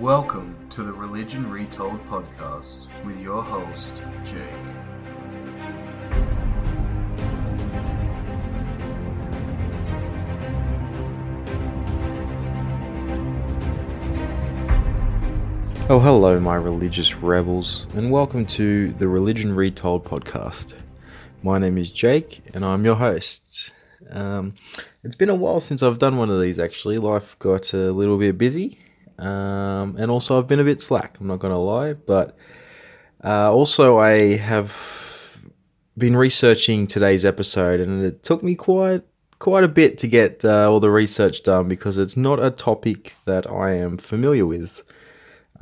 Welcome to the Religion Retold podcast with your host, Jake. Oh, hello, my religious rebels, and welcome to the Religion Retold podcast. My name is Jake, and I'm your host. It's been a while since I've done one of these, actually. Life got a little bit busy. And also I've been a bit slack, I'm not going to lie, but also I have been researching today's episode, and it took me quite a bit to get all the research done because it's not a topic that I am familiar with.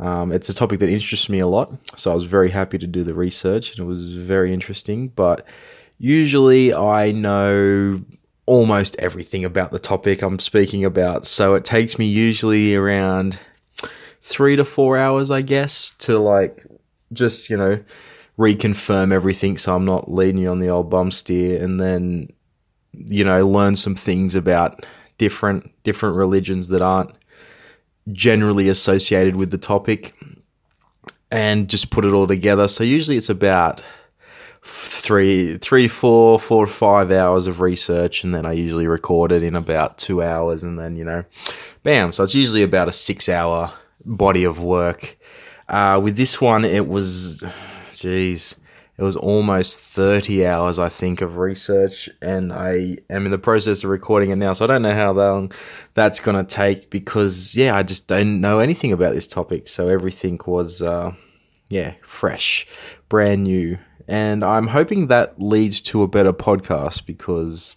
It's a topic that interests me a lot, so I was very happy to do the research, and it was very interesting, but usually I know almost everything about the topic I'm speaking about. So it takes me usually around 3 to 4 hours, I guess, to just, reconfirm everything so I'm not leading you on the old bum steer, and then, learn some things about different religions that aren't generally associated with the topic and just put it all together. So usually it's about four or five hours of research, and then I usually record it in about 2 hours, and then bam, so it's usually about a 6 hour body of work. With this one, it was almost 30 hours, I think, of research, and I am in the process of recording it now, so I don't know how long that's gonna take because I just don't know anything about this topic, so everything was fresh, brand new. And I'm hoping that leads to a better podcast because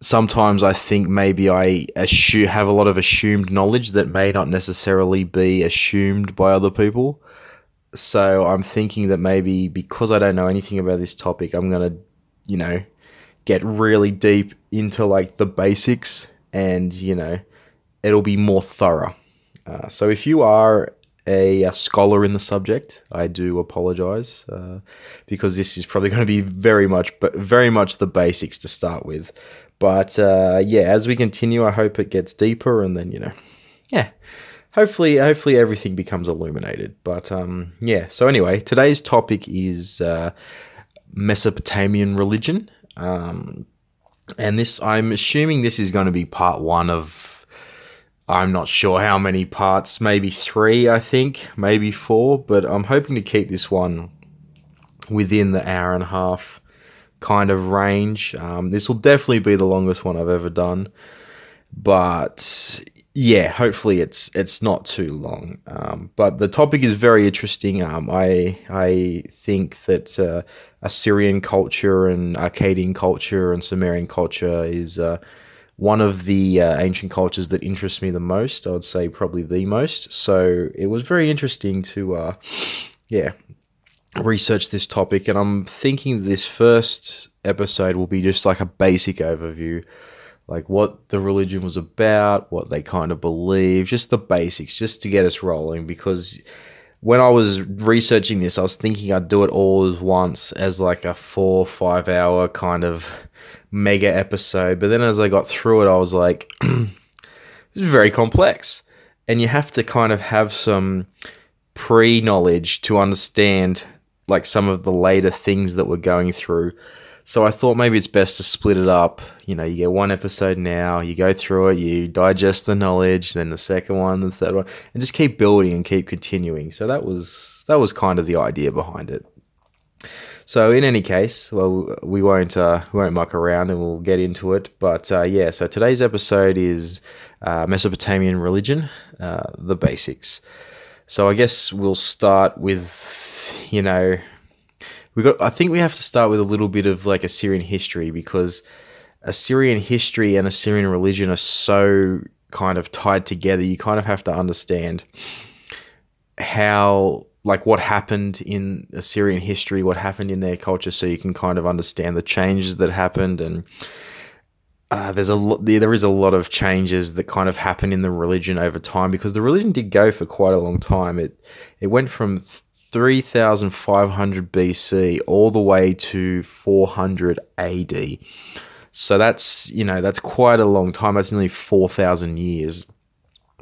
sometimes I think maybe I have a lot of assumed knowledge that may not necessarily be assumed by other people. So I'm thinking that maybe because I don't know anything about this topic, I'm going to, get really deep into the basics, and, it'll be more thorough. So if you are a scholar in the subject, I do apologize, because this is probably going to be very much the basics to start with. But as we continue, I hope it gets deeper, and then hopefully everything becomes illuminated. But so anyway, today's topic is Mesopotamian religion, and this, I'm assuming, this is going to be part one of, I'm not sure how many parts, maybe 3, I think, maybe 4, but I'm hoping to keep this one within the hour and a half kind of range. This will definitely be the longest one I've ever done, but hopefully it's not too long. But the topic is very interesting. I think that Assyrian culture and Akkadian culture and Sumerian culture is one of the ancient cultures that interests me the most. I would say probably the most. So it was very interesting to, research this topic. And I'm thinking this first episode will be just a basic overview, what the religion was about, what they kind of believed, just the basics, just to get us rolling. Because when I was researching this, I was thinking I'd do it all at once as a 4 or 5 hour kind of mega episode, but then as I got through it, I was like, this is very complex, and you have to kind of have some pre-knowledge to understand some of the later things that we're going through. So I thought maybe it's best to split it up. You get one episode now, you go through it, you digest the knowledge, then the second one, the third one, and just keep building and keep continuing. So that was kind of the idea behind it. So in any case, we won't muck around, and we'll get into it. But so today's episode is Mesopotamian religion, the basics. So I guess we'll start with, I think we have to start with a little bit of Assyrian history, because Assyrian history and Assyrian religion are so kind of tied together. You kind of have to understand how, what happened in Assyrian history, what happened in their culture, so you can kind of understand the changes that happened. And there is a lot of changes that kind of happened in the religion over time, because the religion did go for quite a long time. It went from 3,500 BC all the way to 400 AD. So that's quite a long time. That's nearly 4,000 years.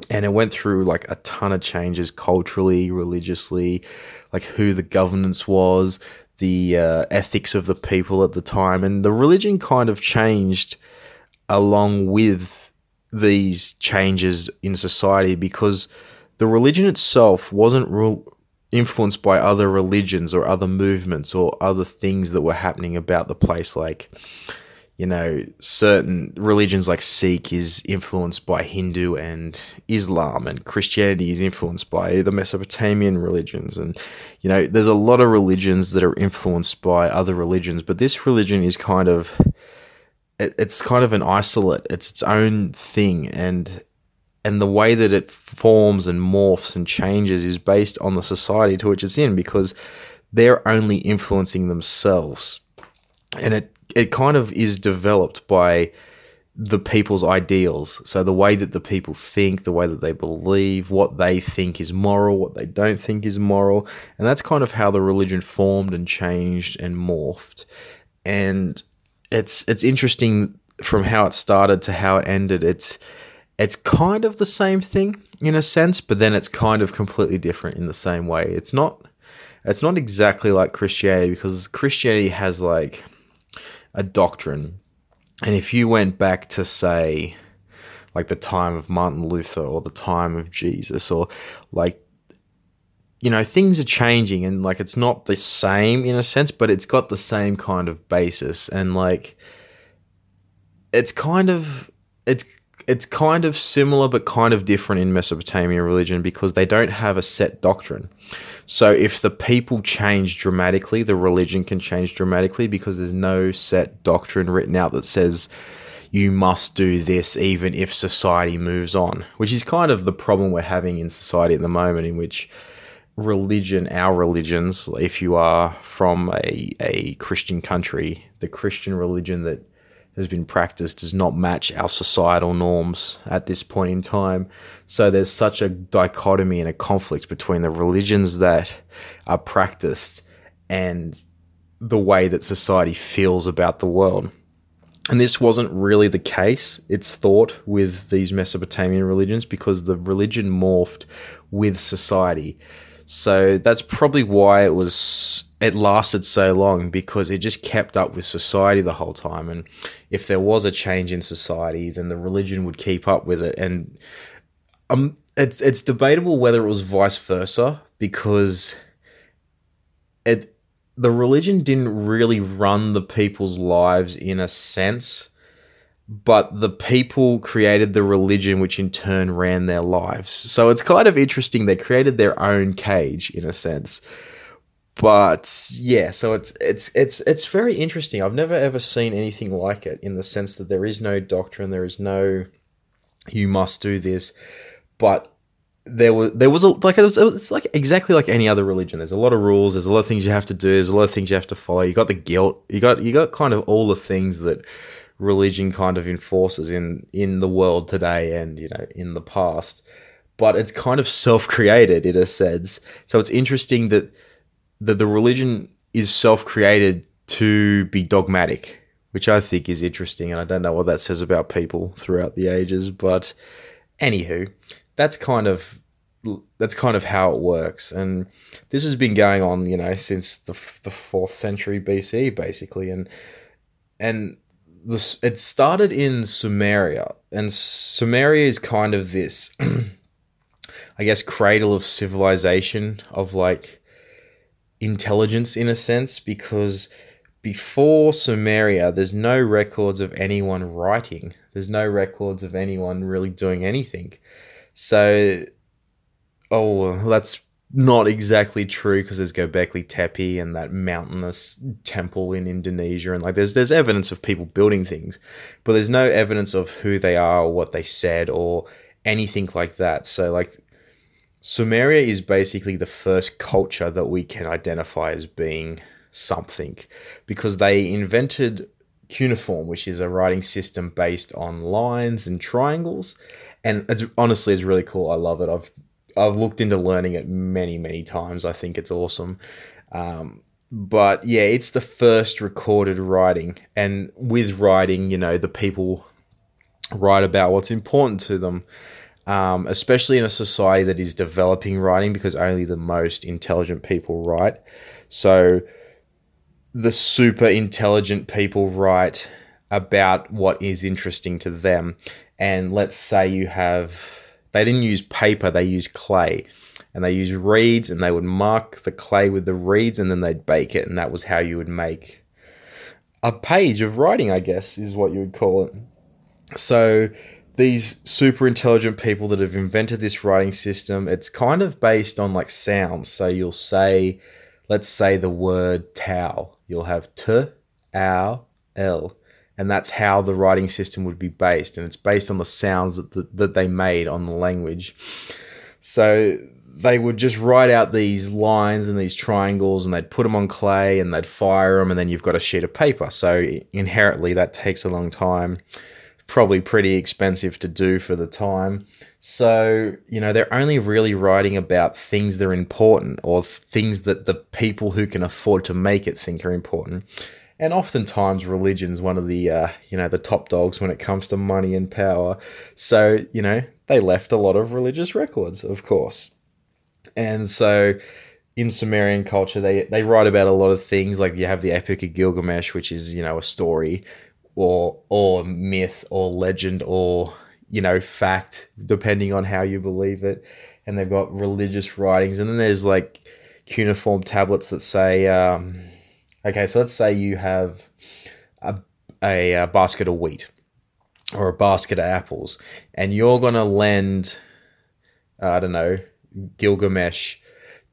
And it went through like a ton of changes culturally, religiously, like who the governance was, the ethics of the people at the time. And the religion kind of changed along with these changes in society, because the religion itself wasn't influenced by other religions or other movements or other things that were happening about the place. Like, you know, certain religions like Sikh is influenced by Hindu and Islam, and Christianity is influenced by the Mesopotamian religions. And, you know, there's a lot of religions that are influenced by other religions, but this religion is kind of, it's kind of an isolate. It's its own thing. And the way that it forms and morphs and changes is based on the society to which it's in, because they're only influencing themselves. And it kind of is developed by the people's ideals. So the way that the people think, the way that they believe, what they think is moral, what they don't think is moral. And that's kind of how the religion formed and changed and morphed. And it's interesting from how it started to how it ended. It's kind of the same thing in a sense, but then it's kind of completely different in the same way. It's not exactly like Christianity, because Christianity has like a doctrine. And if you went back to, say, like the time of Martin Luther or the time of Jesus, or like, you know, things are changing, and like it's not the same in a sense, but it's got the same kind of basis. And like it's kind of similar but kind of different in Mesopotamian religion, because they don't have a set doctrine. So if the people change dramatically, the religion can change dramatically, because there's no set doctrine written out that says you must do this even if society moves on, which is kind of the problem we're having in society at the moment, in which religion, our religions, if you are from a Christian country, the Christian religion that has been practiced does not match our societal norms at this point in time. So there's such a dichotomy and a conflict between the religions that are practiced and the way that society feels about the world. And this wasn't really the case, it's thought, with these Mesopotamian religions, because the religion morphed with society. So that's probably why it lasted so long, because it just kept up with society the whole time. And if there was a change in society, then the religion would keep up with it. And it's debatable whether it was vice versa, because the religion didn't really run the people's lives in a sense, but the people created the religion, which in turn ran their lives. So it's kind of interesting. They created their own cage in a sense. But yeah, so it's very interesting. I've never ever seen anything like it, in the sense that there is no doctrine, there is no you must do this, but it's like exactly like any other religion. There's a lot of rules, there's a lot of things you have to do, there's a lot of things you have to follow. You got the guilt, you got kind of all the things that religion kind of enforces in the world today, and, you know, in the past. But it's kind of self-created in a sense. So it's interesting that the religion is self-created to be dogmatic, which I think is interesting, and I don't know what that says about people throughout the ages. But anywho, that's kind of how it works. And this has been going on, you know, since the 4th century BC basically, and it started in Sumeria, and Sumeria is kind of this, I guess, cradle of civilization, of like intelligence in a sense, because before Sumeria, there's no records of anyone writing. There's no records of anyone really doing anything. So, that's not exactly true, because there's Göbekli Tepe and that mountainous temple in Indonesia, and like there's evidence of people building things, but there's no evidence of who they are or what they said or anything like that. So like Sumeria is basically the first culture that we can identify as being something, because they invented cuneiform, which is a writing system based on lines and triangles, and it's really cool. I love it. I've looked into learning it many, many times. I think it's awesome. But yeah, it's the first recorded writing. And with writing, you know, the people write about what's important to them. especially in a society that is developing writing, because only the most intelligent people write. So the super intelligent people write about what is interesting to them. And let's say you have, they didn't use paper, they used clay, and they used reeds, and they would mark the clay with the reeds, and then they'd bake it. And that was how you would make a page of writing, I guess, is what you would call it. So these super intelligent people that have invented this writing system, it's kind of based on like sounds. So you'll say, let's say the word towel, you'll have t, ow, l. And that's how the writing system would be based. And it's based on the sounds that they made on the language. So they would just write out these lines and these triangles, and they'd put them on clay and they'd fire them, and then you've got a sheet of paper. So inherently that takes a long time, probably pretty expensive to do for the time. So, you know, they're only really writing about things that are important, or things that the people who can afford to make it think are important. And oftentimes religion's one of the, the top dogs when it comes to money and power. So, you know, they left a lot of religious records, of course. And so in Sumerian culture, they write about a lot of things. Like you have the Epic of Gilgamesh, which is, you know, a story or myth or legend or, you know, fact, depending on how you believe it. And they've got religious writings. And then there's like cuneiform tablets that say... Okay, so let's say you have a basket of wheat or a basket of apples, and you're going to lend, Gilgamesh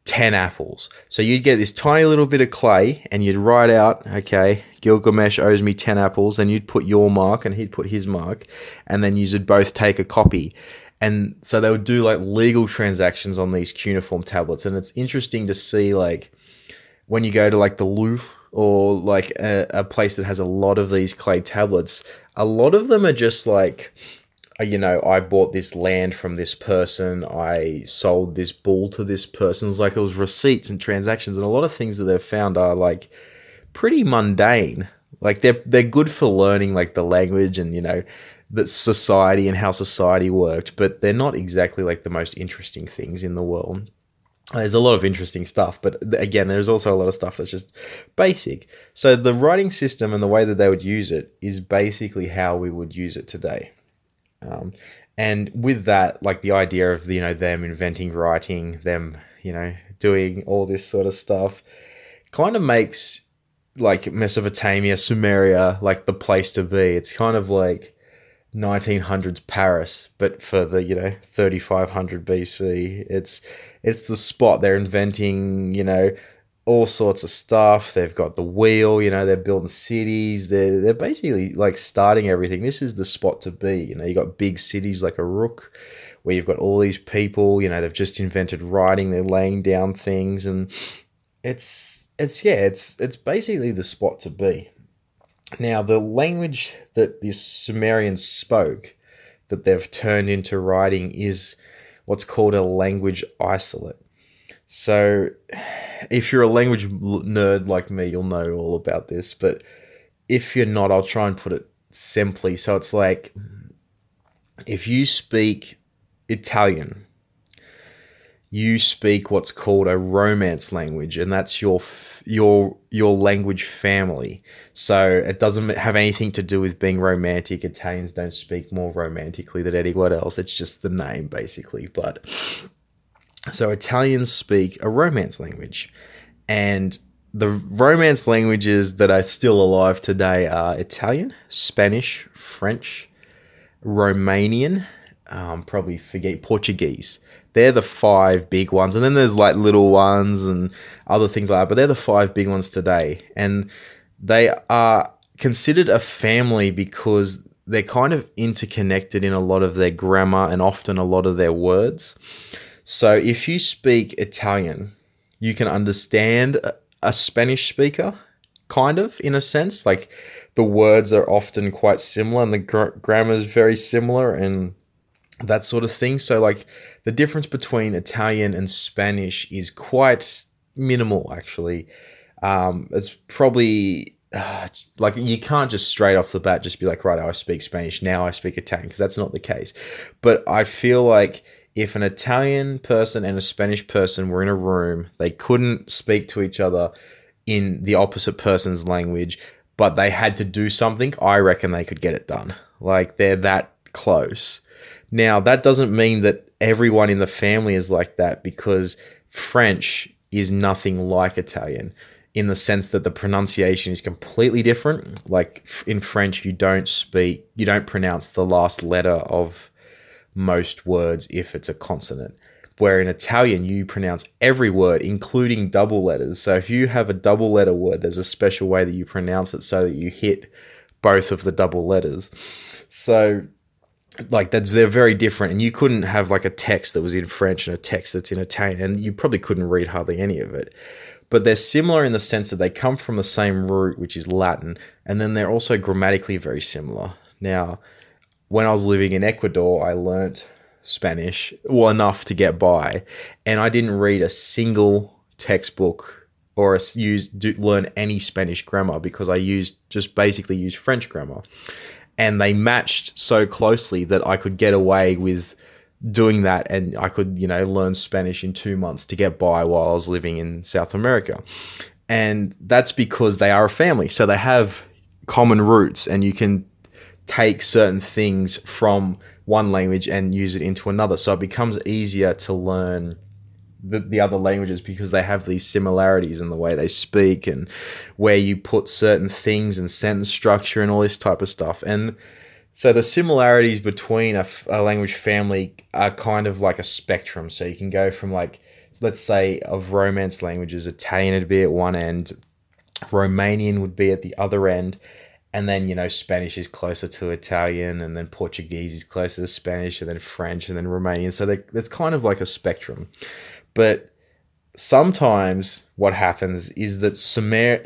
10 apples. So you'd get this tiny little bit of clay, and you'd write out, okay, Gilgamesh owes me 10 apples, and you'd put your mark and he'd put his mark, and then you'd both take a copy. And so they would do like legal transactions on these cuneiform tablets. And it's interesting to see like when you go to like the Louvre or like a place that has a lot of these clay tablets, a lot of them are just like, you know, I bought this land from this person, I sold this bull to this person. It's like it was receipts and transactions, and a lot of things that they've found are like pretty mundane. Like they're good for learning like the language and, you know, that society and how society worked, but they're not exactly like the most interesting things in the world. There's a lot of interesting stuff, but again, there's also a lot of stuff that's just basic. So the writing system and the way that they would use it is basically how we would use it today. And with that, like the idea of, you know, them inventing writing, them, you know, doing all this sort of stuff kind of makes like Mesopotamia, Sumeria, like the place to be. It's kind of like 1900s Paris, but for the, you know, 3500 BC, it's the spot. They're inventing, you know, all sorts of stuff. They've got the wheel, you know, they're building cities. They're basically like starting everything. This is the spot to be. You know, you got big cities like Uruk, where you've got all these people, you know, they've just invented writing, they're laying down things, and it's basically the spot to be. Now, the language that the Sumerians spoke that they've turned into writing is what's called a language isolate. So if you're a language nerd like me, you'll know all about this, but if you're not, I'll try and put it simply. So it's like, if you speak Italian, you speak what's called a Romance language, and that's your language family. So it doesn't have anything to do with being romantic. Italians don't speak more romantically than anyone else. It's just the name, basically. But so Italians speak a Romance language, and the Romance languages that are still alive today are Italian, Spanish, French, Romanian, probably forget Portuguese. They're the five big ones. And then there's like little ones and other things like that, but they're the five big ones today. And they are considered a family because they're kind of interconnected in a lot of their grammar and often a lot of their words. So if you speak Italian, you can understand a Spanish speaker, kind of, in a sense. Like the words are often quite similar and the grammar is very similar and that sort of thing. So like the difference between Italian and Spanish is quite minimal, actually. It's probably like you can't just straight off the bat just be like, right, I speak Spanish, now I speak Italian, because that's not the case. But I feel like if an Italian person and a Spanish person were in a room, they couldn't speak to each other in the opposite person's language, but they had to do something, I reckon they could get it done. Like, they're that close. Now, that doesn't mean that everyone in the family is like that, because French is nothing like Italian in the sense that the pronunciation is completely different. Like, in French, you don't pronounce the last letter of most words if it's a consonant, where in Italian, you pronounce every word, including double letters. So if you have a double letter word, there's a special way that you pronounce it so that you hit both of the double letters. So, like, they're very different, and you couldn't have like a text that was in French and a text that's in Italian, and you probably couldn't read hardly any of it. But they're similar in the sense that they come from the same root, which is Latin, and then they're also grammatically very similar. Now, when I was living in Ecuador, I learnt Spanish, well, enough to get by, and I didn't read a single textbook or learn any Spanish grammar, because I basically used French grammar. And they matched so closely that I could get away with doing that, and I could, learn Spanish in 2 months to get by while I was living in South America. And that's because they are a family. So they have common roots, and you can take certain things from one language and use it into another. So it becomes easier to learn the other languages because they have these similarities in the way they speak and where you put certain things and sentence structure and all this type of stuff. And so the similarities between a language family are kind of like a spectrum. So you can go from, like, let's say of Romance languages, Italian would be at one end, Romanian would be at the other end, and then, Spanish is closer to Italian, and then Portuguese is closer to Spanish, and then French, and then Romanian. So that's kind of like a spectrum. But sometimes what happens is that Sumerian,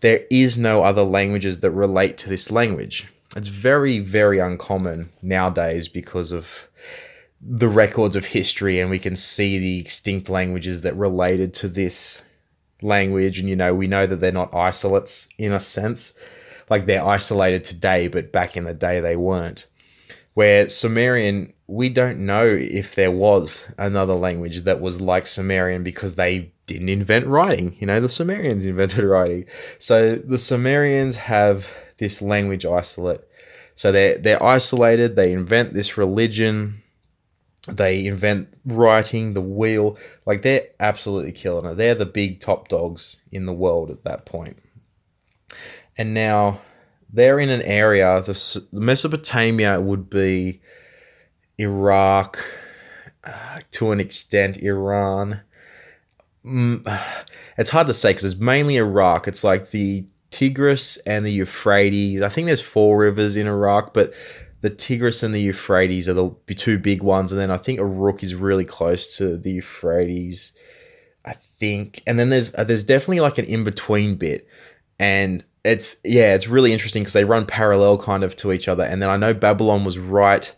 there is no other languages that relate to this language. It's very, very uncommon nowadays because of the records of history, and we can see the extinct languages that related to this language. And, we know that they're not isolates in a sense, like they're isolated today, but back in the day they weren't. Where Sumerian, we don't know if there was another language that was like Sumerian, because they didn't invent writing. The Sumerians invented writing. So the Sumerians have this language isolate. So they're isolated. They invent this religion. They invent writing, the wheel. Like, they're absolutely killing it. They're the big top dogs in the world at that point. And now they're in an area, the Mesopotamia would be Iraq, to an extent, Iran. It's hard to say because it's mainly Iraq. It's like the Tigris and the Euphrates. I think there's 4 rivers in Iraq, but the Tigris and the Euphrates are the 2 big ones. And then I think Uruk is really close to the Euphrates, I think. And then there's definitely like an in-between bit. And it's really interesting because they run parallel kind of to each other. And then I know Babylon was right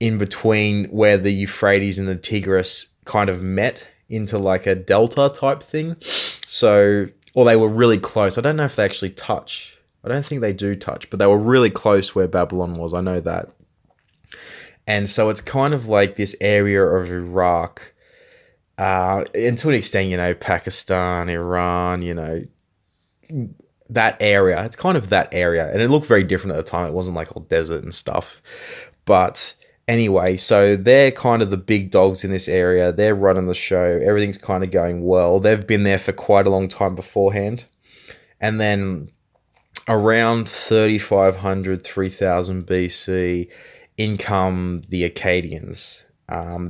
in between where the Euphrates and the Tigris kind of met into like a delta type thing. So, or they were really close. I don't know if they actually touch. I don't think they do touch, but they were really close where Babylon was. I know that. And so it's kind of like this area of Iraq, and to an extent, Pakistan, Iran, that area. It's kind of that area. And it looked very different at the time. It wasn't like all desert and stuff. But anyway, so they're kind of the big dogs in this area. They're running the show. Everything's kind of going well. They've been there for quite a long time beforehand. And then around 3,500, 3,000 BC, in come the Akkadians.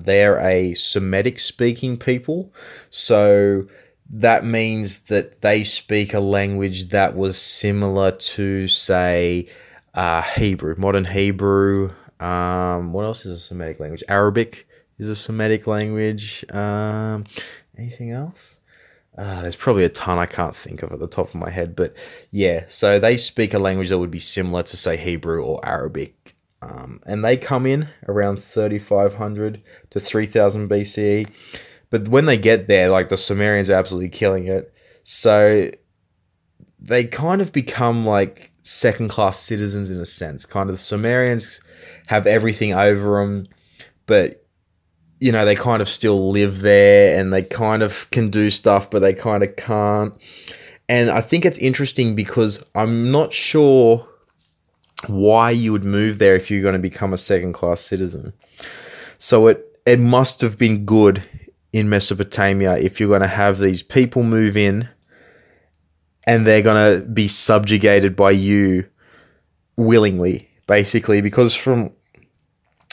They're a Semitic-speaking people. So that means that they speak a language that was similar to, say, Hebrew, modern Hebrew. What else is a Semitic language? Arabic is a Semitic language. Anything else? There's probably a ton I can't think of at the top of my head, but yeah, so they speak a language that would be similar to, say, Hebrew or Arabic. And they come in around 3,500 to 3,000 BCE. But when they get there, like, the Sumerians are absolutely killing it. So they kind of become like second-class citizens in a sense. Kind of the Sumerians have everything over them, but, you know, they kind of still live there and they kind of can do stuff, but they kind of can't. And I think it's interesting because I'm not sure why you would move there if you're going to become a second-class citizen. So it must have been good in Mesopotamia if you're going to have these people move in and they're going to be subjugated by you willingly, basically, because from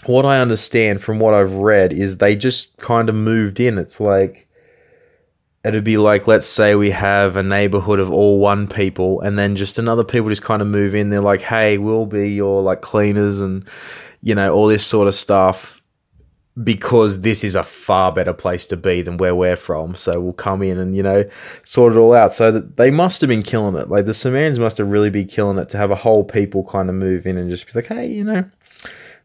what I understand, from what I've read, is they just kind of moved in. It's like, it'd be like, let's say we have a neighborhood of all one people and then just another people just kind of move in. They're like, hey, we'll be your like cleaners and, you know, all this sort of stuff, because this is a far better place to be than where we're from. So we'll come in and, you know, sort it all out. So that they must have been killing it. Like the Sumerians must have really been killing it to have a whole people kind of move in and just be like, hey, you know,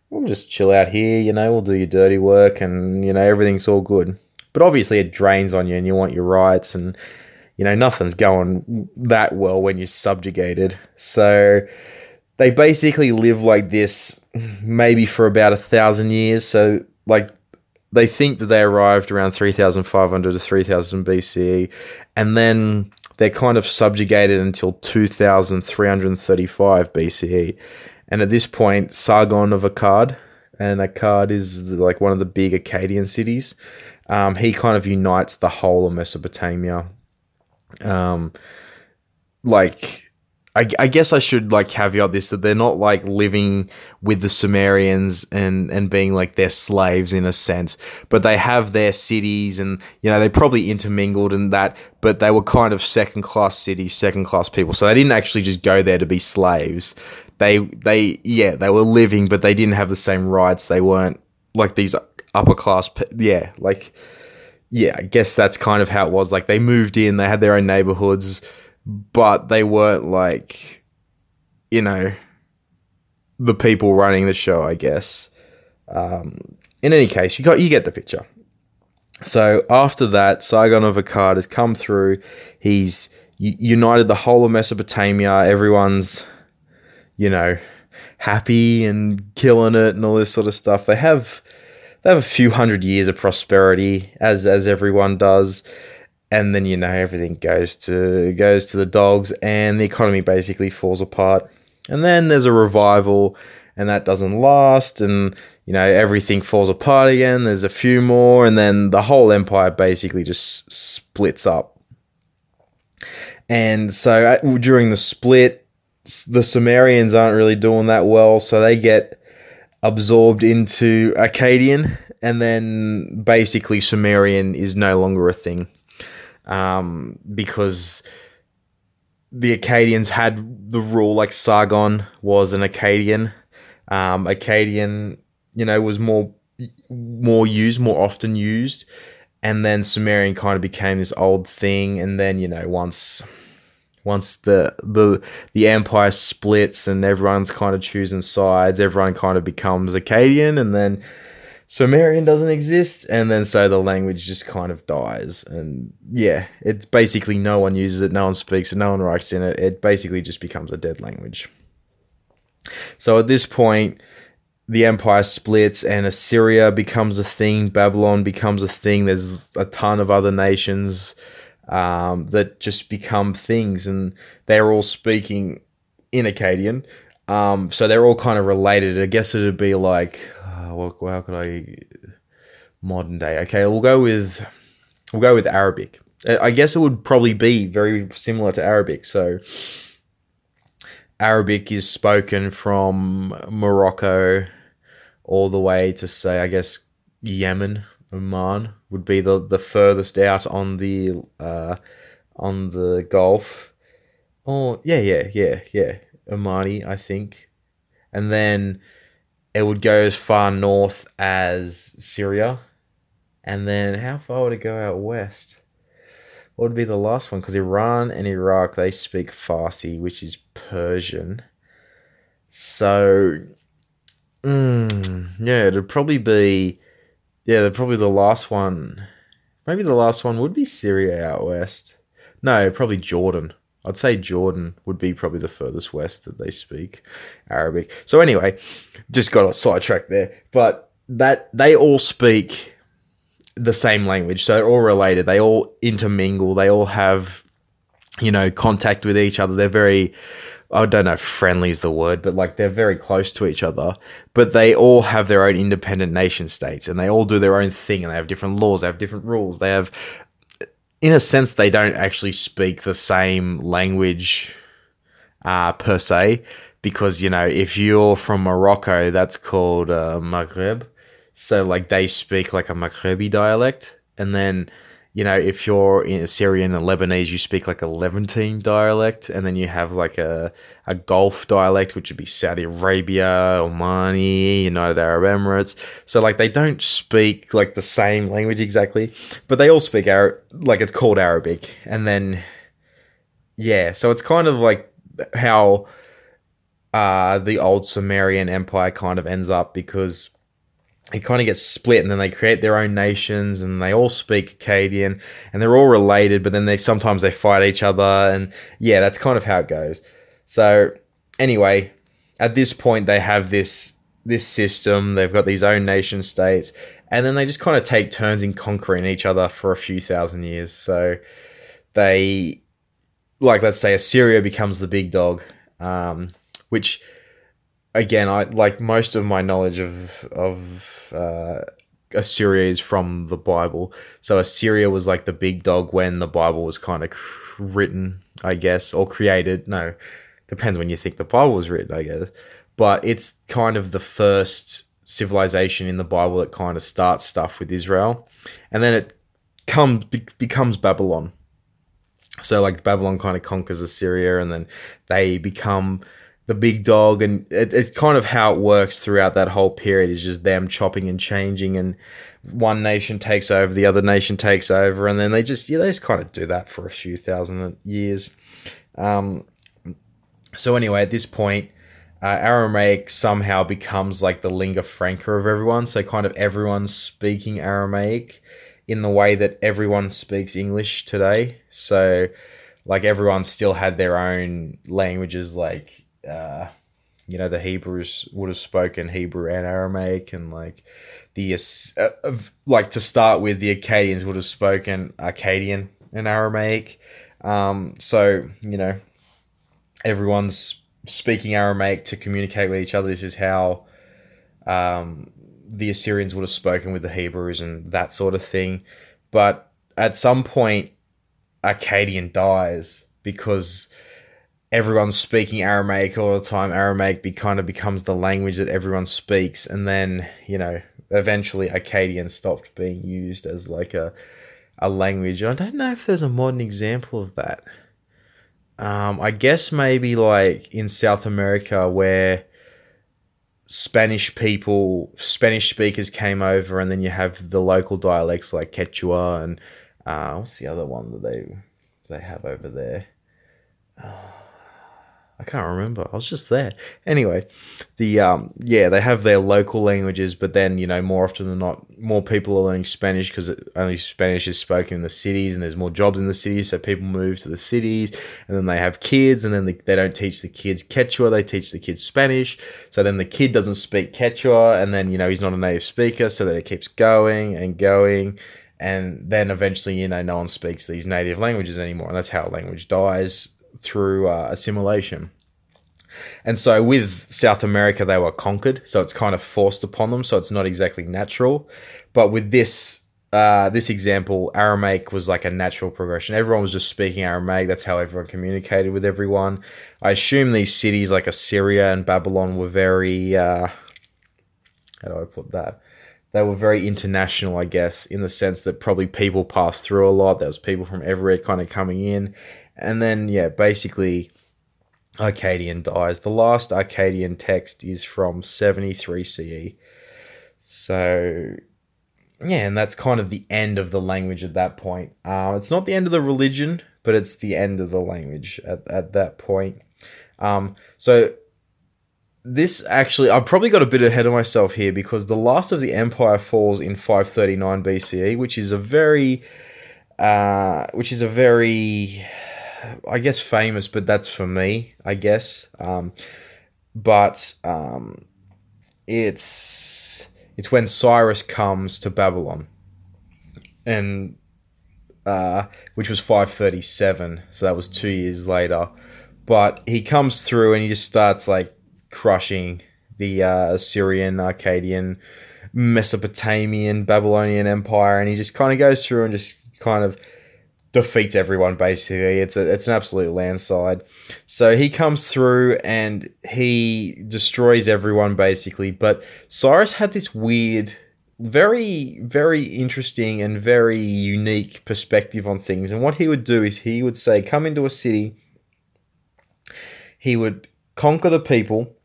we'll just chill out here, you know, we'll do your dirty work and, you know, everything's all good. But obviously it drains on you and you want your rights and, you know, nothing's going that well when you're subjugated. So they basically live like this maybe for about 1,000 years. So like they think that they arrived around 3,500 to 3,000 BCE and then they're kind of subjugated until 2,335 BCE. And at this point, Sargon of Akkad, and Akkad is like one of the big Akkadian cities, he kind of unites the whole of Mesopotamia. I guess I should like caveat this, that they're not like living with the Sumerians and being like their slaves in a sense, but they have their cities and, you know, they probably intermingled and that, but they were kind of second-class cities, second-class people. So they didn't actually just go there to be slaves. They were living, but they didn't have the same rights. They weren't like these upper class. I guess that's kind of how it was. Like they moved in, they had their own neighborhoods, but they weren't like, you know, the people running the show, I guess. In any case, you get the picture. So after that, Sargon of Akkad has come through. He's united the whole of Mesopotamia. Everyone's, you know, happy and killing it and all this sort of stuff. They have a few hundred years of prosperity, as everyone does, and then, you know, everything goes to the dogs and the economy basically falls apart. And then there's a revival and that doesn't last, and, you know, everything falls apart again. There's a few more, and then the whole empire basically just splits up. And so during the split, the Sumerians aren't really doing that well, so they get absorbed into Akkadian, and then basically Sumerian is no longer a thing, because the Akkadians had the rule. Like Sargon was an Akkadian. Akkadian, you know, was more used, more often used, and then Sumerian kind of became this old thing, and then, you know, once the empire splits and everyone's kind of choosing sides, everyone kind of becomes Akkadian, and then Sumerian doesn't exist, and then so the language just kind of dies. And yeah, it's basically no one uses it, no one speaks it, no one writes in it. It basically just becomes a dead language. So at this point, the empire splits and Assyria becomes a thing, Babylon becomes a thing. There's a ton of other nations that just become things, and they're all speaking in Akkadian. So they're all kind of related. I guess it'd be like, how could I modern day? Okay, we'll go with Arabic. I guess it would probably be very similar to Arabic. So Arabic is spoken from Morocco all the way to, say, I guess, Yemen. Oman would be the furthest out on the Gulf. Oh, yeah. Omani, I think. And then it would go as far north as Syria. And then how far would it go out west? What would be the last one? Because Iran and Iraq, they speak Farsi, which is Persian. So, it'd probably be... yeah, probably the last one. Maybe the last one would be Syria out west. No, probably Jordan. I'd say Jordan would be probably the furthest west that they speak Arabic. So anyway, just got sidetracked there. But that they all speak the same language, so they're all related. They all intermingle. They all have, you know, contact with each other. They're very, I don't know if friendly is the word, but like they're very close to each other. But they all have their own independent nation states, and they all do their own thing, and they have different laws, they have different rules, they have... In a sense, they don't actually speak the same language per se, because, you know, if you're from Morocco, that's called Maghreb. So, like, they speak like a Maghrebi dialect. And then, you know, if you're in Assyrian and Lebanese, you speak like a Levantine dialect. And then you have like a Gulf dialect, which would be Saudi Arabia, Omani, United Arab Emirates. So, like, they don't speak like the same language exactly, but they all speak Arab, like it's called Arabic. And then, yeah, so it's kind of like how the old Sumerian Empire kind of ends up, because it kind of gets split, and then they create their own nations, and they all speak Akkadian, and they're all related, but then sometimes they fight each other, and yeah, that's kind of how it goes. So anyway, at this point they have this system, they've got these own nation states, and then they just kind of take turns in conquering each other for a few thousand years. So they, like, let's say Assyria becomes the big dog, which... Again, I like most of my knowledge of Assyria is from the Bible. So Assyria was like the big dog when the Bible was kind of written, I guess, or created. No, depends when you think the Bible was written, I guess. But it's kind of the first civilization in the Bible that kind of starts stuff with Israel, and then it becomes Babylon. So like Babylon kind of conquers Assyria, and then they become the big dog, and it's kind of how it works throughout that whole period, is just them chopping and changing, and one nation takes over, the other nation takes over, and then they just kind of do that for a few thousand years. So anyway, at this point, Aramaic somehow becomes like the lingua franca of everyone, so kind of everyone's speaking Aramaic in the way that everyone speaks English today. So like everyone still had their own languages, like... you know, the Hebrews would have spoken Hebrew and Aramaic, and like to start with, the Akkadians would have spoken Akkadian and Aramaic. So, you know, everyone's speaking Aramaic to communicate with each other. This is how the Assyrians would have spoken with the Hebrews and that sort of thing. But at some point, Akkadian dies because... everyone's speaking Aramaic all the time. Aramaic kind of becomes the language that everyone speaks. And then, you know, eventually Akkadian stopped being used as like a language. I don't know if there's a modern example of that. I guess maybe like in South America, where Spanish speakers came over, and then you have the local dialects like Quechua and what's the other one that they have over there? I can't remember. I was just there. Anyway, they have their local languages, but then, you know, more often than not, more people are learning Spanish because only Spanish is spoken in the cities, and there's more jobs in the cities, so people move to the cities, and then they have kids, and then they don't teach the kids Quechua, they teach the kids Spanish, so then the kid doesn't speak Quechua, and then, you know, he's not a native speaker, so that it keeps going and going, and then eventually, you know, no one speaks these native languages anymore, and that's how a language dies, through assimilation. And so with South America, they were conquered, so it's kind of forced upon them, so it's not exactly natural. But with this example, Aramaic was like a natural progression. Everyone was just speaking Aramaic. That's how everyone communicated with everyone. I assume these cities like Assyria and Babylon were very how do I put that? They were very international, I guess, in the sense that probably people passed through a lot. There was people from everywhere kind of coming in. And then, yeah, basically Akkadian dies. The last Akkadian text is from 73 CE. So, yeah, and that's kind of the end of the language at that point. It's not the end of the religion, but it's the end of the language at that point. So this actually, I've probably got a bit ahead of myself here, because the last of the empire falls in 539 BCE, which is a very... I guess famous, but that's for me, I guess. It's when Cyrus comes to Babylon, and which was 537, so that was 2 years later. But he comes through and he just starts like crushing the Assyrian, Akkadian, Mesopotamian, Babylonian Empire, and he just kind of goes through and just kind of defeats everyone, basically. It's an absolute landslide. So he comes through and he destroys everyone, basically. But Cyrus had this weird, very, very interesting and very unique perspective on things. And what he would do is he would say, come into a city, he would conquer the people,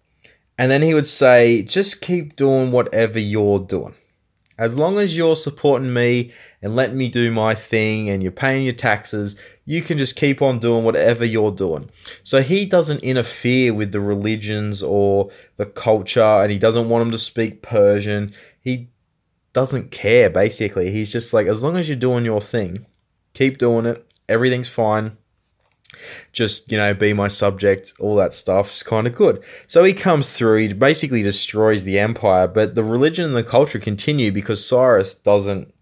and then he would say, just keep doing whatever you're doing. As long as you're supporting me and letting me do my thing and you're paying your taxes, you can just keep on doing whatever you're doing. So he doesn't interfere with the religions or the culture, and he doesn't want them to speak Persian. He doesn't care, basically. He's just like, as long as you're doing your thing, keep doing it. Everything's fine. Just, you know, be my subject, all that stuff is kind of good. So he comes through, he basically destroys the empire, but the religion and the culture continue because Cyrus doesn't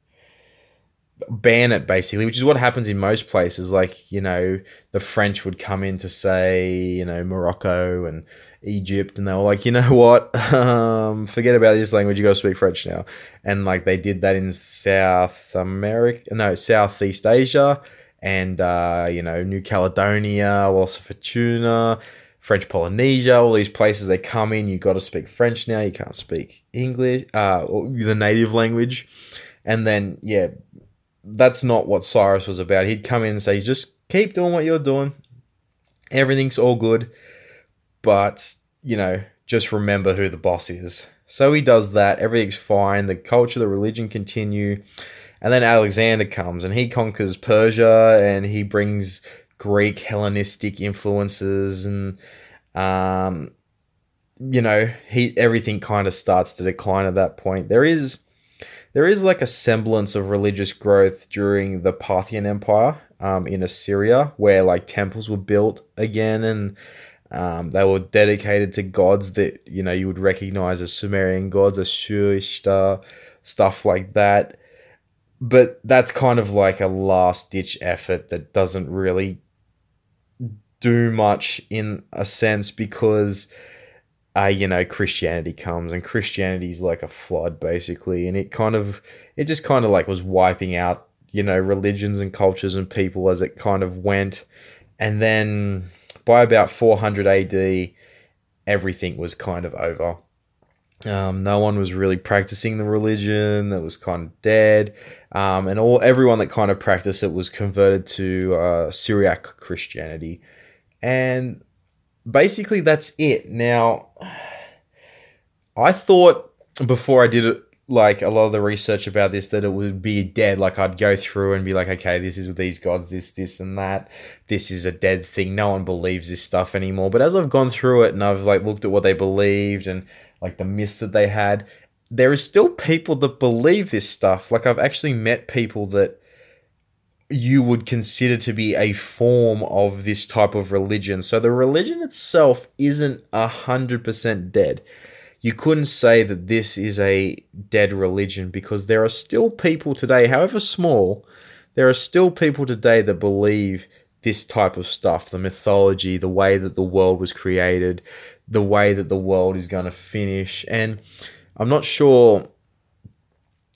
ban it, basically, which is what happens in most places. Like, you know, the French would come in to, say, you know, Morocco and Egypt, and they were like, you know what, forget about this language, you gotta speak French now. And like they did that in Southeast Asia, and, you know, New Caledonia, also for Tuna, French Polynesia, all these places they come in, you got to speak French now, you can't speak English, or the native language. And then, yeah, that's not what Cyrus was about. He'd come in and say, just keep doing what you're doing. Everything's all good, but, you know, just remember who the boss is. So he does that, everything's fine, the culture, the religion continue. And then Alexander comes and he conquers Persia and he brings Greek Hellenistic influences, and, you know, everything kind of starts to decline at that point. There is like a semblance of religious growth during the Parthian Empire in Assyria, where like temples were built again, and they were dedicated to gods that, you know, you would recognize as Sumerian gods, Ashur, Ishtar, stuff like that. But that's kind of like a last-ditch effort that doesn't really do much in a sense, because, you know, Christianity comes, and Christianity's like a flood, basically. And it just kind of like was wiping out, you know, religions and cultures and people as it kind of went. And then by about 400 AD, everything was kind of over. No one was really practicing the religion, that was kind of dead. And everyone that kind of practiced it was converted to Syriac Christianity. And basically that's it. Now, I thought before I did it, like a lot of the research about this, that it would be dead. Like I'd go through and be like, okay, this is with these gods, this and that. This is a dead thing. No one believes this stuff anymore. But as I've gone through it and I've like looked at what they believed and like the myths that they had, there is still people that believe this stuff. Like I've actually met people that you would consider to be a form of this type of religion. So the religion itself isn't 100% dead. You couldn't say that this is a dead religion, because there are still people today, however small, there are still people today that believe this type of stuff, the mythology, the way that the world was created, the way that the world is going to finish. And I'm not sure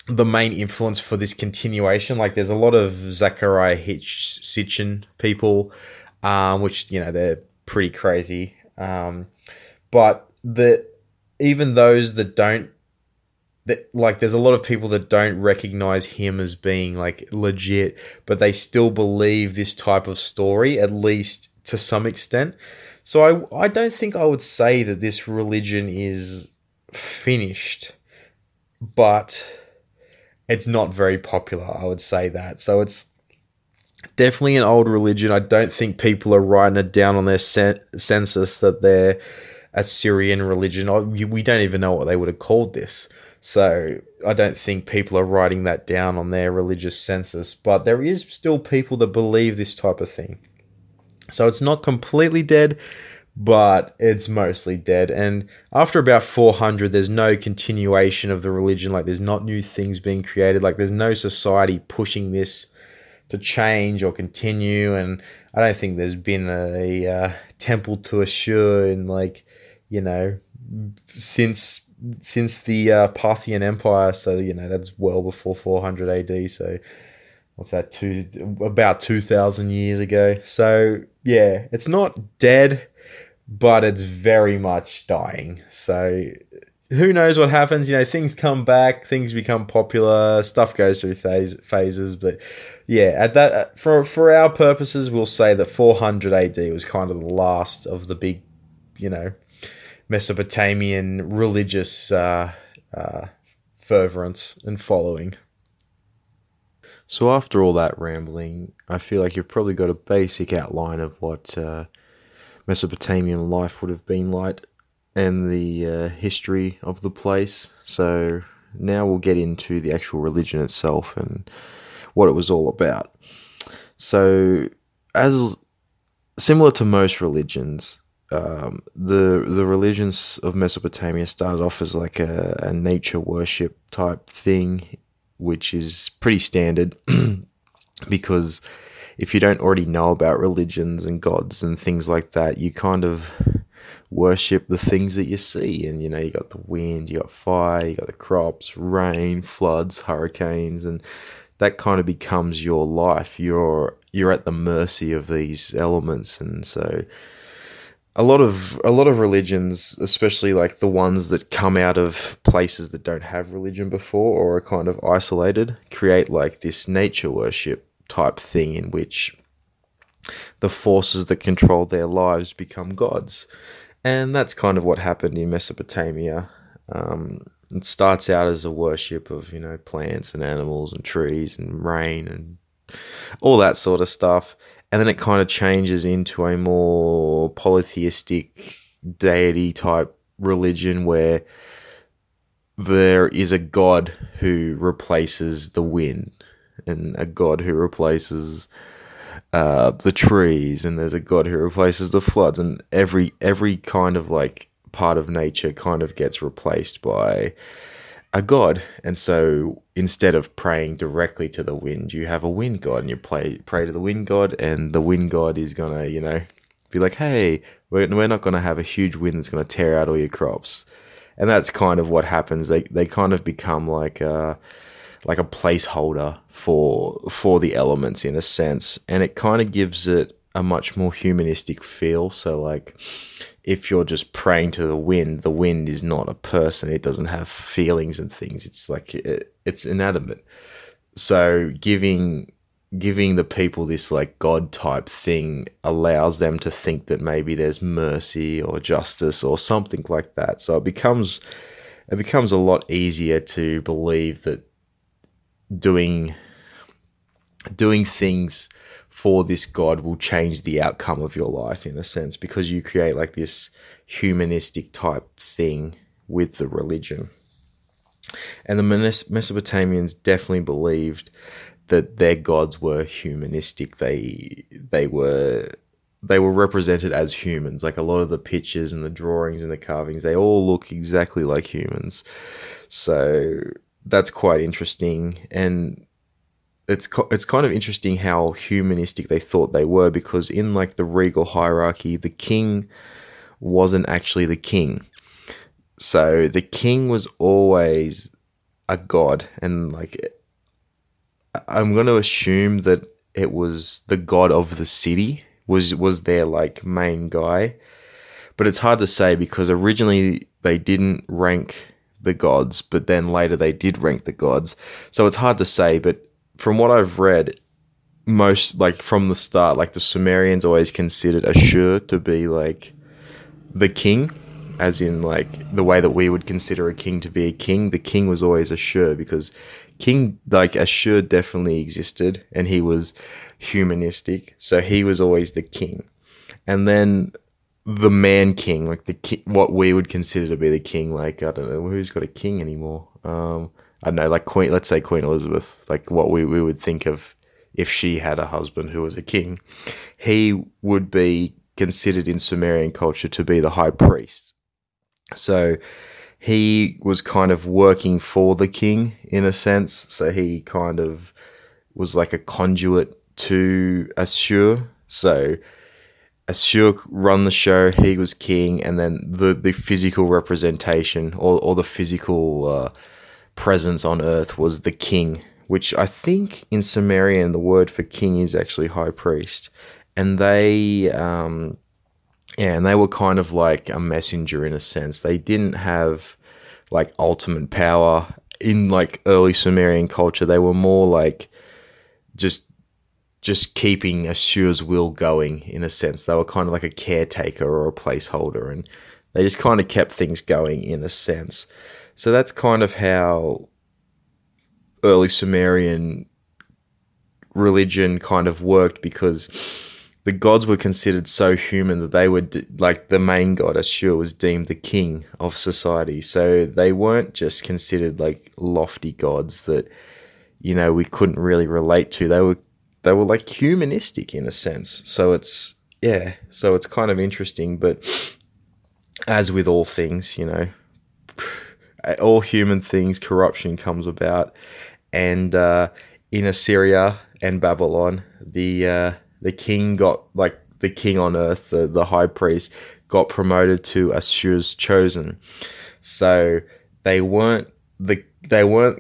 the main influence for this continuation. Like there's a lot of Zachariah Sitchin people, which, you know, they're pretty crazy. But even those that don't, that like there's a lot of people that don't recognize him as being like legit, but they still believe this type of story, at least to some extent. So I don't think I would say that this religion is finished, but it's not very popular, I would say that. So it's definitely an old religion. I don't think people are writing it down on their census that they're Assyrian religion. We don't even know what they would have called this. So I don't think people are writing that down on their religious census, but there is still people that believe this type of thing. So it's not completely dead, but it's mostly dead. And after about 400, there's no continuation of the religion. Like, there's not new things being created. Like, there's no society pushing this to change or continue. And I don't think there's been a temple to Ashur in, like, you know, since the Parthian Empire. So, you know, that's well before 400 AD. So what's that, about 2,000 years ago. So yeah, it's not dead, but it's very much dying. So who knows what happens? You know, things come back, things become popular, stuff goes through phases. But yeah, at that, for our purposes, we'll say that 400 AD was kind of the last of the big, you know, Mesopotamian religious fervorance and following. So after all that rambling, I feel like you've probably got a basic outline of what Mesopotamian life would have been like and the history of the place. So now we'll get into the actual religion itself and what it was all about. So, as similar to most religions, the religions of Mesopotamia started off as like a nature worship type thing, which is pretty standard because if you don't already know about religions and gods and things like that, you kind of worship the things that you see. And, you know, you got the wind, you got fire, you got the crops, rain, floods, hurricanes, and that kind of becomes your life. You're at the mercy of these elements. And so a lot of religions, especially like the ones that come out of places that don't have religion before or are kind of isolated, create like this nature worship type thing in which the forces that control their lives become gods. And that's kind of what happened in Mesopotamia. It starts out as a worship of, you know, plants and animals and trees and rain and all that sort of stuff. And then it kind of changes into a more polytheistic deity type religion where there is a god who replaces the wind and a god who replaces the trees, and there's a god who replaces the floods, and every kind of like part of nature kind of gets replaced by a god. And so instead of praying directly to the wind, you have a wind god, and you pray to the wind god, and the wind god is gonna, you know, be like, hey, we're not gonna have a huge wind that's gonna tear out all your crops. And that's kind of what happens. They kind of become like a placeholder for the elements in a sense, and it kind of gives it a much more humanistic feel. So like, if you're just praying to the wind is not a person. It doesn't have feelings and things. It's like it's inanimate. So giving the people this like god type thing allows them to think that maybe there's mercy or justice or something like that. So it becomes a lot easier to believe that doing things for this god will change the outcome of your life in a sense, because you create like this humanistic type thing with the religion. And the Mesopotamians definitely believed that their gods were humanistic. They were represented as humans. Like, a lot of the pictures and the drawings and the carvings, they all look exactly like humans. So that's quite interesting. And it's kind of interesting how humanistic they thought they were, because in like the regal hierarchy, the king wasn't actually the king. So the king was always a god, and like, I'm going to assume that it was the god of the city was their like main guy, but it's hard to say because originally they didn't rank the gods, but then later they did rank the gods. So it's hard to say, but from what I've read, most like from the start, like the Sumerians always considered Ashur to be like the king, as in like the way that we would consider a king to be a king. The king was always Ashur, because Ashur definitely existed, and he was humanistic, so he was always the king. And then the man king, like the what we would consider to be the king, like I don't know who's got a king anymore. I don't know, like Queen, let's say Queen Elizabeth, like what we would think of if she had a husband who was a king, he would be considered in Sumerian culture to be the high priest. So he was kind of working for the king in a sense. So he kind of was like a conduit to Ashur. So Ashur run the show, he was king, and then the physical representation or the physical presence on earth was the king, which I think in Sumerian the word for king is actually high priest. And they were kind of like a messenger in a sense. They didn't have like ultimate power in like early Sumerian culture. They were more like just keeping Ashur's will going in a sense. They were kind of like a caretaker or a placeholder, and they just kind of kept things going in a sense. So that's kind of how early Sumerian religion kind of worked, because the gods were considered so human that they were like the main god Ashur was deemed the king of society. So they weren't just considered like lofty gods that, you know, we couldn't really relate to. They were like humanistic in a sense. So it's kind of interesting, but as with all things, you know, all human things, corruption comes about. And in Assyria and Babylon, the king got, like the king on earth, the high priest got promoted to Ashur's chosen. So they weren't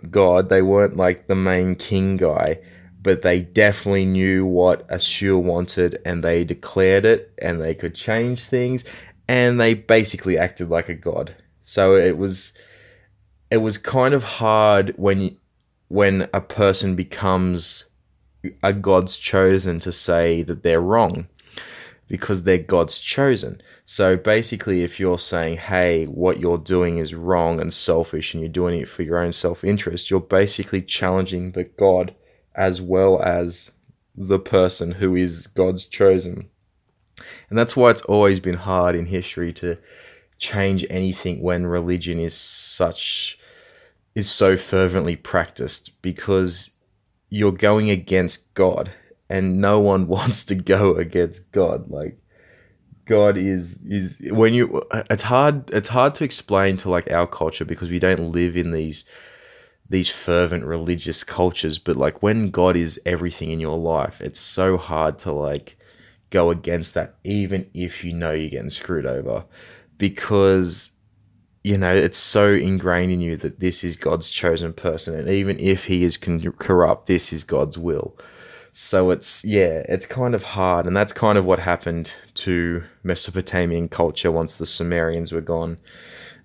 God, they weren't like the main king guy, but they definitely knew what Ashur wanted, and they declared it, and they could change things, and they basically acted like a god. So it was kind of hard when a person becomes a god's chosen to say that they're wrong, because they're god's chosen. So basically, if you're saying, hey, what you're doing is wrong and selfish, and you're doing it for your own self-interest, you're basically challenging the god as well as the person who is god's chosen. And that's why it's always been hard in history to change anything when religion is so fervently practiced, because you're going against God, and no one wants to go against God. Like God is when you, it's hard to explain to like our culture, because we don't live in these fervent religious cultures, but like when God is everything in your life, it's so hard to like go against that, even if you know you're getting screwed over, because you know, it's so ingrained in you that this is God's chosen person. And even if he is corrupt, this is God's will. So it's kind of hard. And that's kind of what happened to Mesopotamian culture once the Sumerians were gone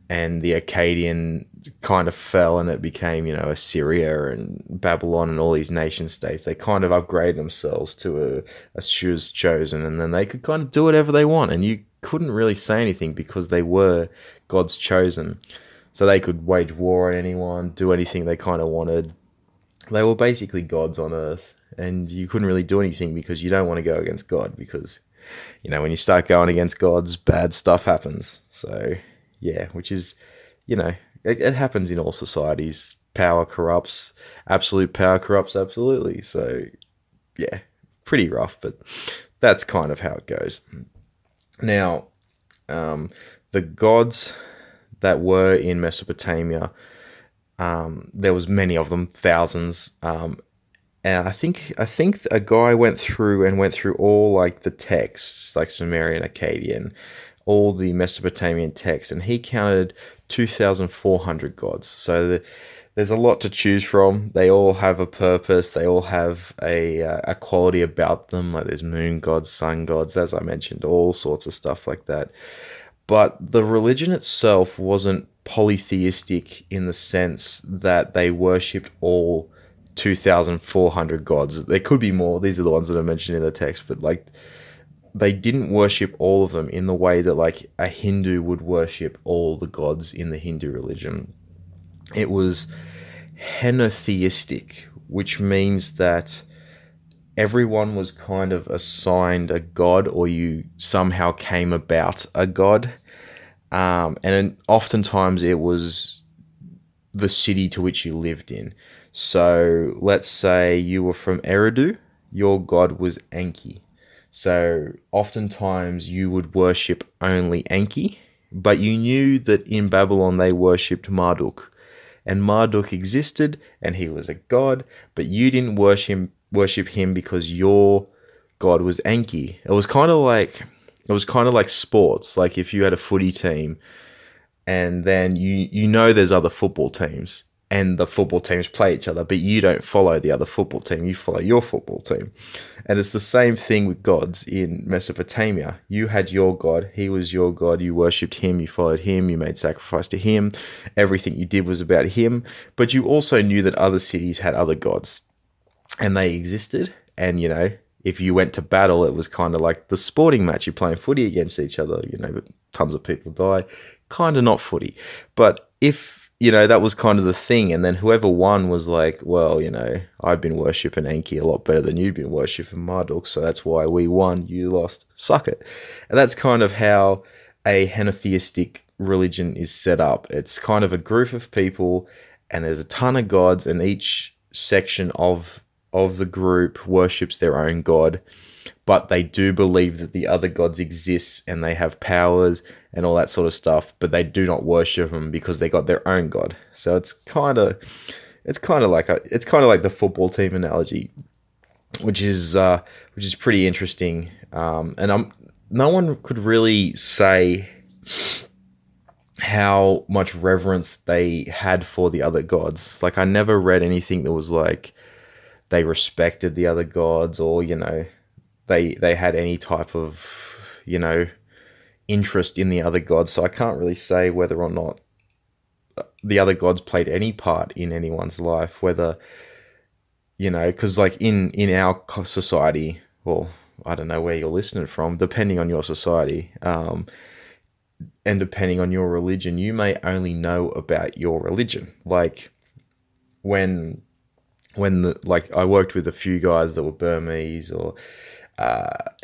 and the Akkadian kind of fell, and it became, you know, Assyria and Babylon and all these nation states. They kind of upgraded themselves to Ashur's chosen, and then they could kind of do whatever they want. And you couldn't really say anything because they were God's chosen. So they could wage war on anyone, do anything they kind of wanted. They were basically gods on earth, and you couldn't really do anything because you don't want to go against God, because, you know, when you start going against gods, bad stuff happens. So, yeah, which is, you know, it happens in all societies. Power corrupts. Absolute power corrupts absolutely. So, yeah, pretty rough, but that's kind of how it goes. Now, the gods that were in Mesopotamia, there was many of them, thousands. And I think a guy went through all like the texts, like Sumerian, Akkadian, all the Mesopotamian texts, and he counted 2,400 gods. So there's a lot to choose from. They all have a purpose. They all have a quality about them. Like there's moon gods, sun gods, as I mentioned, all sorts of stuff like that. But the religion itself wasn't polytheistic in the sense that they worshipped all 2,400 gods. There could be more. These are the ones that are mentioned in the text, but like they didn't worship all of them in the way that like a Hindu would worship all the gods in the Hindu religion. It was henotheistic, which means that everyone was kind of assigned a god, or you somehow came about a god. And oftentimes it was the city to which you lived in. So let's say you were from Eridu, your god was Enki. So oftentimes you would worship only Enki, but you knew that in Babylon they worshipped Marduk. And Marduk existed, and he was a god, but you didn't worship him because your god was Enki. It was kind of like sports. Like if you had a footy team, and then you know there's other football teams, and the football teams play each other, but you don't follow the other football team. You follow your football team, and it's the same thing with gods in Mesopotamia. You had your god. He was your god. You worshipped him. You followed him. You made sacrifice to him. Everything you did was about him. But you also knew that other cities had other gods, and they existed. And you know, if you went to battle, it was kind of like the sporting match. You're playing footy against each other, you know, but tons of people die. Kind of not footy. But if, you know, that was kind of the thing. And then whoever won was like, well, you know, I've been worshipping Enki a lot better than you've been worshipping Marduk, so that's why we won, you lost, suck it. And that's kind of how a henotheistic religion is set up. It's kind of a group of people, and there's a ton of gods, and each section of the group worships their own god, but they do believe that the other gods exist and they have powers and all that sort of stuff, but they do not worship them because they got their own god. So it's kind of like the football team analogy, which is pretty interesting. And no one could really say how much reverence they had for the other gods. Like I never read anything that was like they respected the other gods, or, you know, they had any type of, you know, interest in the other gods. So I can't really say whether or not the other gods played any part in anyone's life, whether, you know, because like in our society, well, I don't know where you're listening from, depending on your society, and depending on your religion, you may only know about your religion. Like when I worked with a few guys that were Burmese or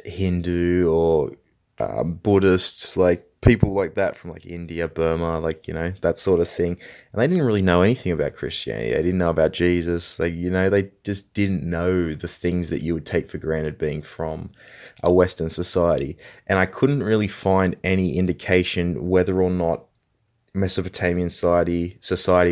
Hindu or Buddhists, like people like that from like India, Burma, like, you know, that sort of thing. And they didn't really know anything about Christianity. They didn't know about Jesus. Like, you know, they just didn't know the things that you would take for granted being from a Western society. And I couldn't really find any indication whether or not Mesopotamian society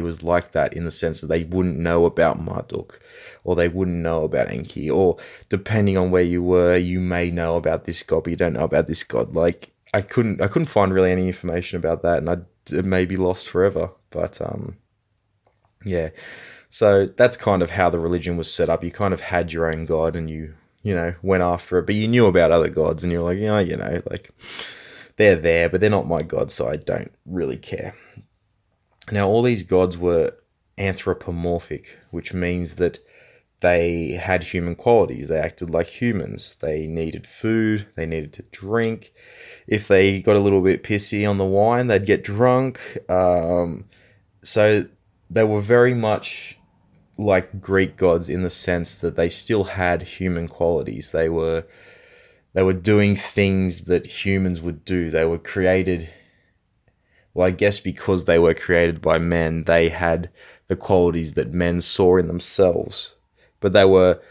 was like that, in the sense that they wouldn't know about Marduk, or they wouldn't know about Enki, or depending on where you were, you may know about this god but you don't know about this god. Like I couldn't find really any information about that, and it may be lost forever. But yeah, so that's kind of how the religion was set up. You kind of had your own god, and you know, went after it, but you knew about other gods, and you're like, yeah, you know, like they're there, but they're not my god, so I don't really care. Now, all these gods were anthropomorphic, which means that they had human qualities. They acted like humans. They needed food. They needed to drink. If they got a little bit pissy on the wine, they'd get drunk. So they were very much like Greek gods, in the sense that they still had human qualities. They were doing things that humans would do. They were created, well, I guess because they were created by men, they had the qualities that men saw in themselves. But they were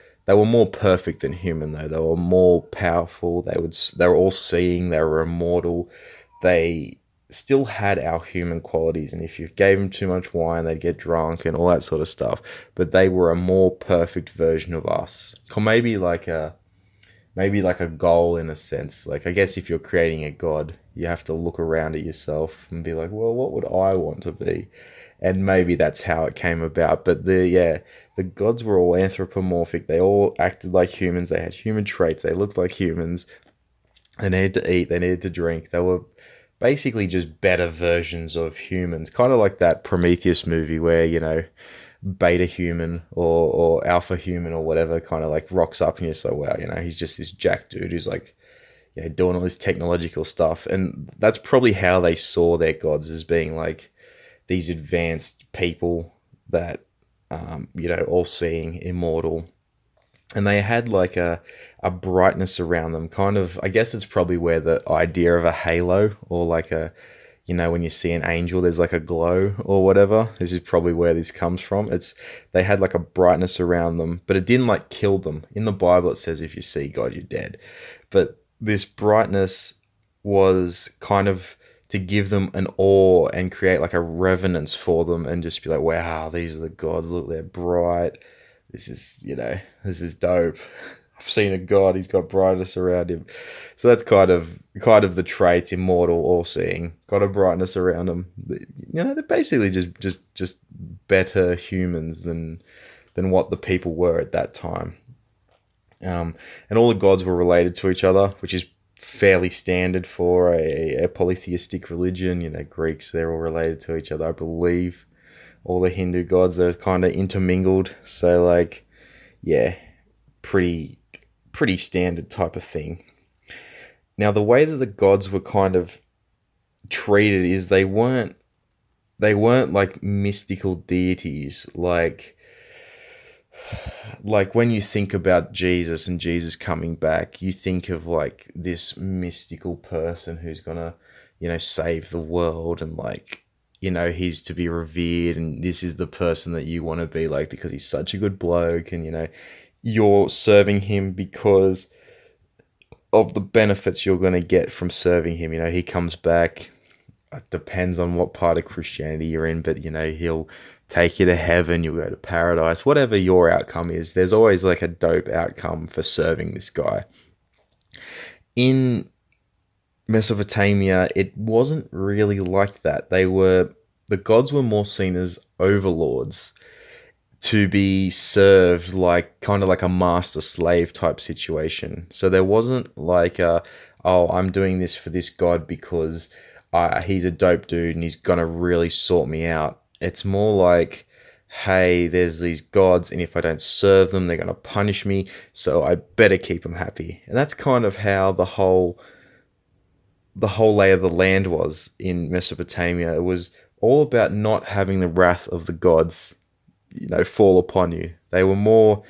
more perfect than human, though. They were more powerful. They were all-seeing. They were immortal. They still had our human qualities. And if you gave them too much wine, they'd get drunk and all that sort of stuff. But they were a more perfect version of us. Or maybe like a goal, in a sense. Like, I guess if you're creating a god, you have to look around at yourself and be like, well, what would I want to be? And maybe that's how it came about. But the gods were all anthropomorphic. They all acted like humans. They had human traits. They looked like humans. They needed to eat. They needed to drink. They were basically just better versions of humans. Kind of like that Prometheus movie where, you know, beta human or alpha human or whatever kind of like rocks up, and you're so, wow, you know, he's just this jack dude who's like, you know, doing all this technological stuff. And that's probably how they saw their gods, as being like these advanced people that, you know, all seeing, immortal. And they had like a brightness around them, kind of, I guess it's probably where the idea of a halo, or like a, you know, when you see an angel, there's like a glow or whatever. This is probably where this comes from. They had like a brightness around them, but it didn't like kill them. In the Bible, it says, if you see God, you're dead. But this brightness was kind of to give them an awe and create like a reverence for them and just be like, wow, these are the gods. Look, they're bright. This is, you know, this is dope. I've seen a god. He's got brightness around him. So that's kind of the traits: immortal, all-seeing, got a brightness around him. You know, they're basically just better humans than what the people were at that time. And all the gods were related to each other, which is fairly standard for a polytheistic religion. You know, Greeks, they're all related to each other, I believe. All the Hindu gods, they're kind of intermingled. So, like, yeah, pretty standard type of thing. Now, the way that the gods were kind of treated is they weren't like mystical deities, like when you think about Jesus and Jesus coming back, you think of like this mystical person who's gonna, you know, save the world, and like, you know, he's to be revered, and this is the person that you want to be like because he's such a good bloke, and you know, you're serving him because of the benefits you're going to get from serving him. You know, he comes back. It depends on what part of Christianity you're in, but, you know, he'll take you to heaven. You'll go to paradise. Whatever your outcome is, there's always like a dope outcome for serving this guy. In Mesopotamia, it wasn't really like that. The gods were more seen as overlords, to be served like kind of like a master slave type situation. So there wasn't like I'm doing this for this god because he's a dope dude and he's gonna really sort me out. It's more like, hey, there's these gods, and if I don't serve them, they're gonna punish me, so I better keep them happy. And that's kind of how the whole lay of the land was in Mesopotamia. It was all about not having the wrath of the gods, you know, fall upon you. They were more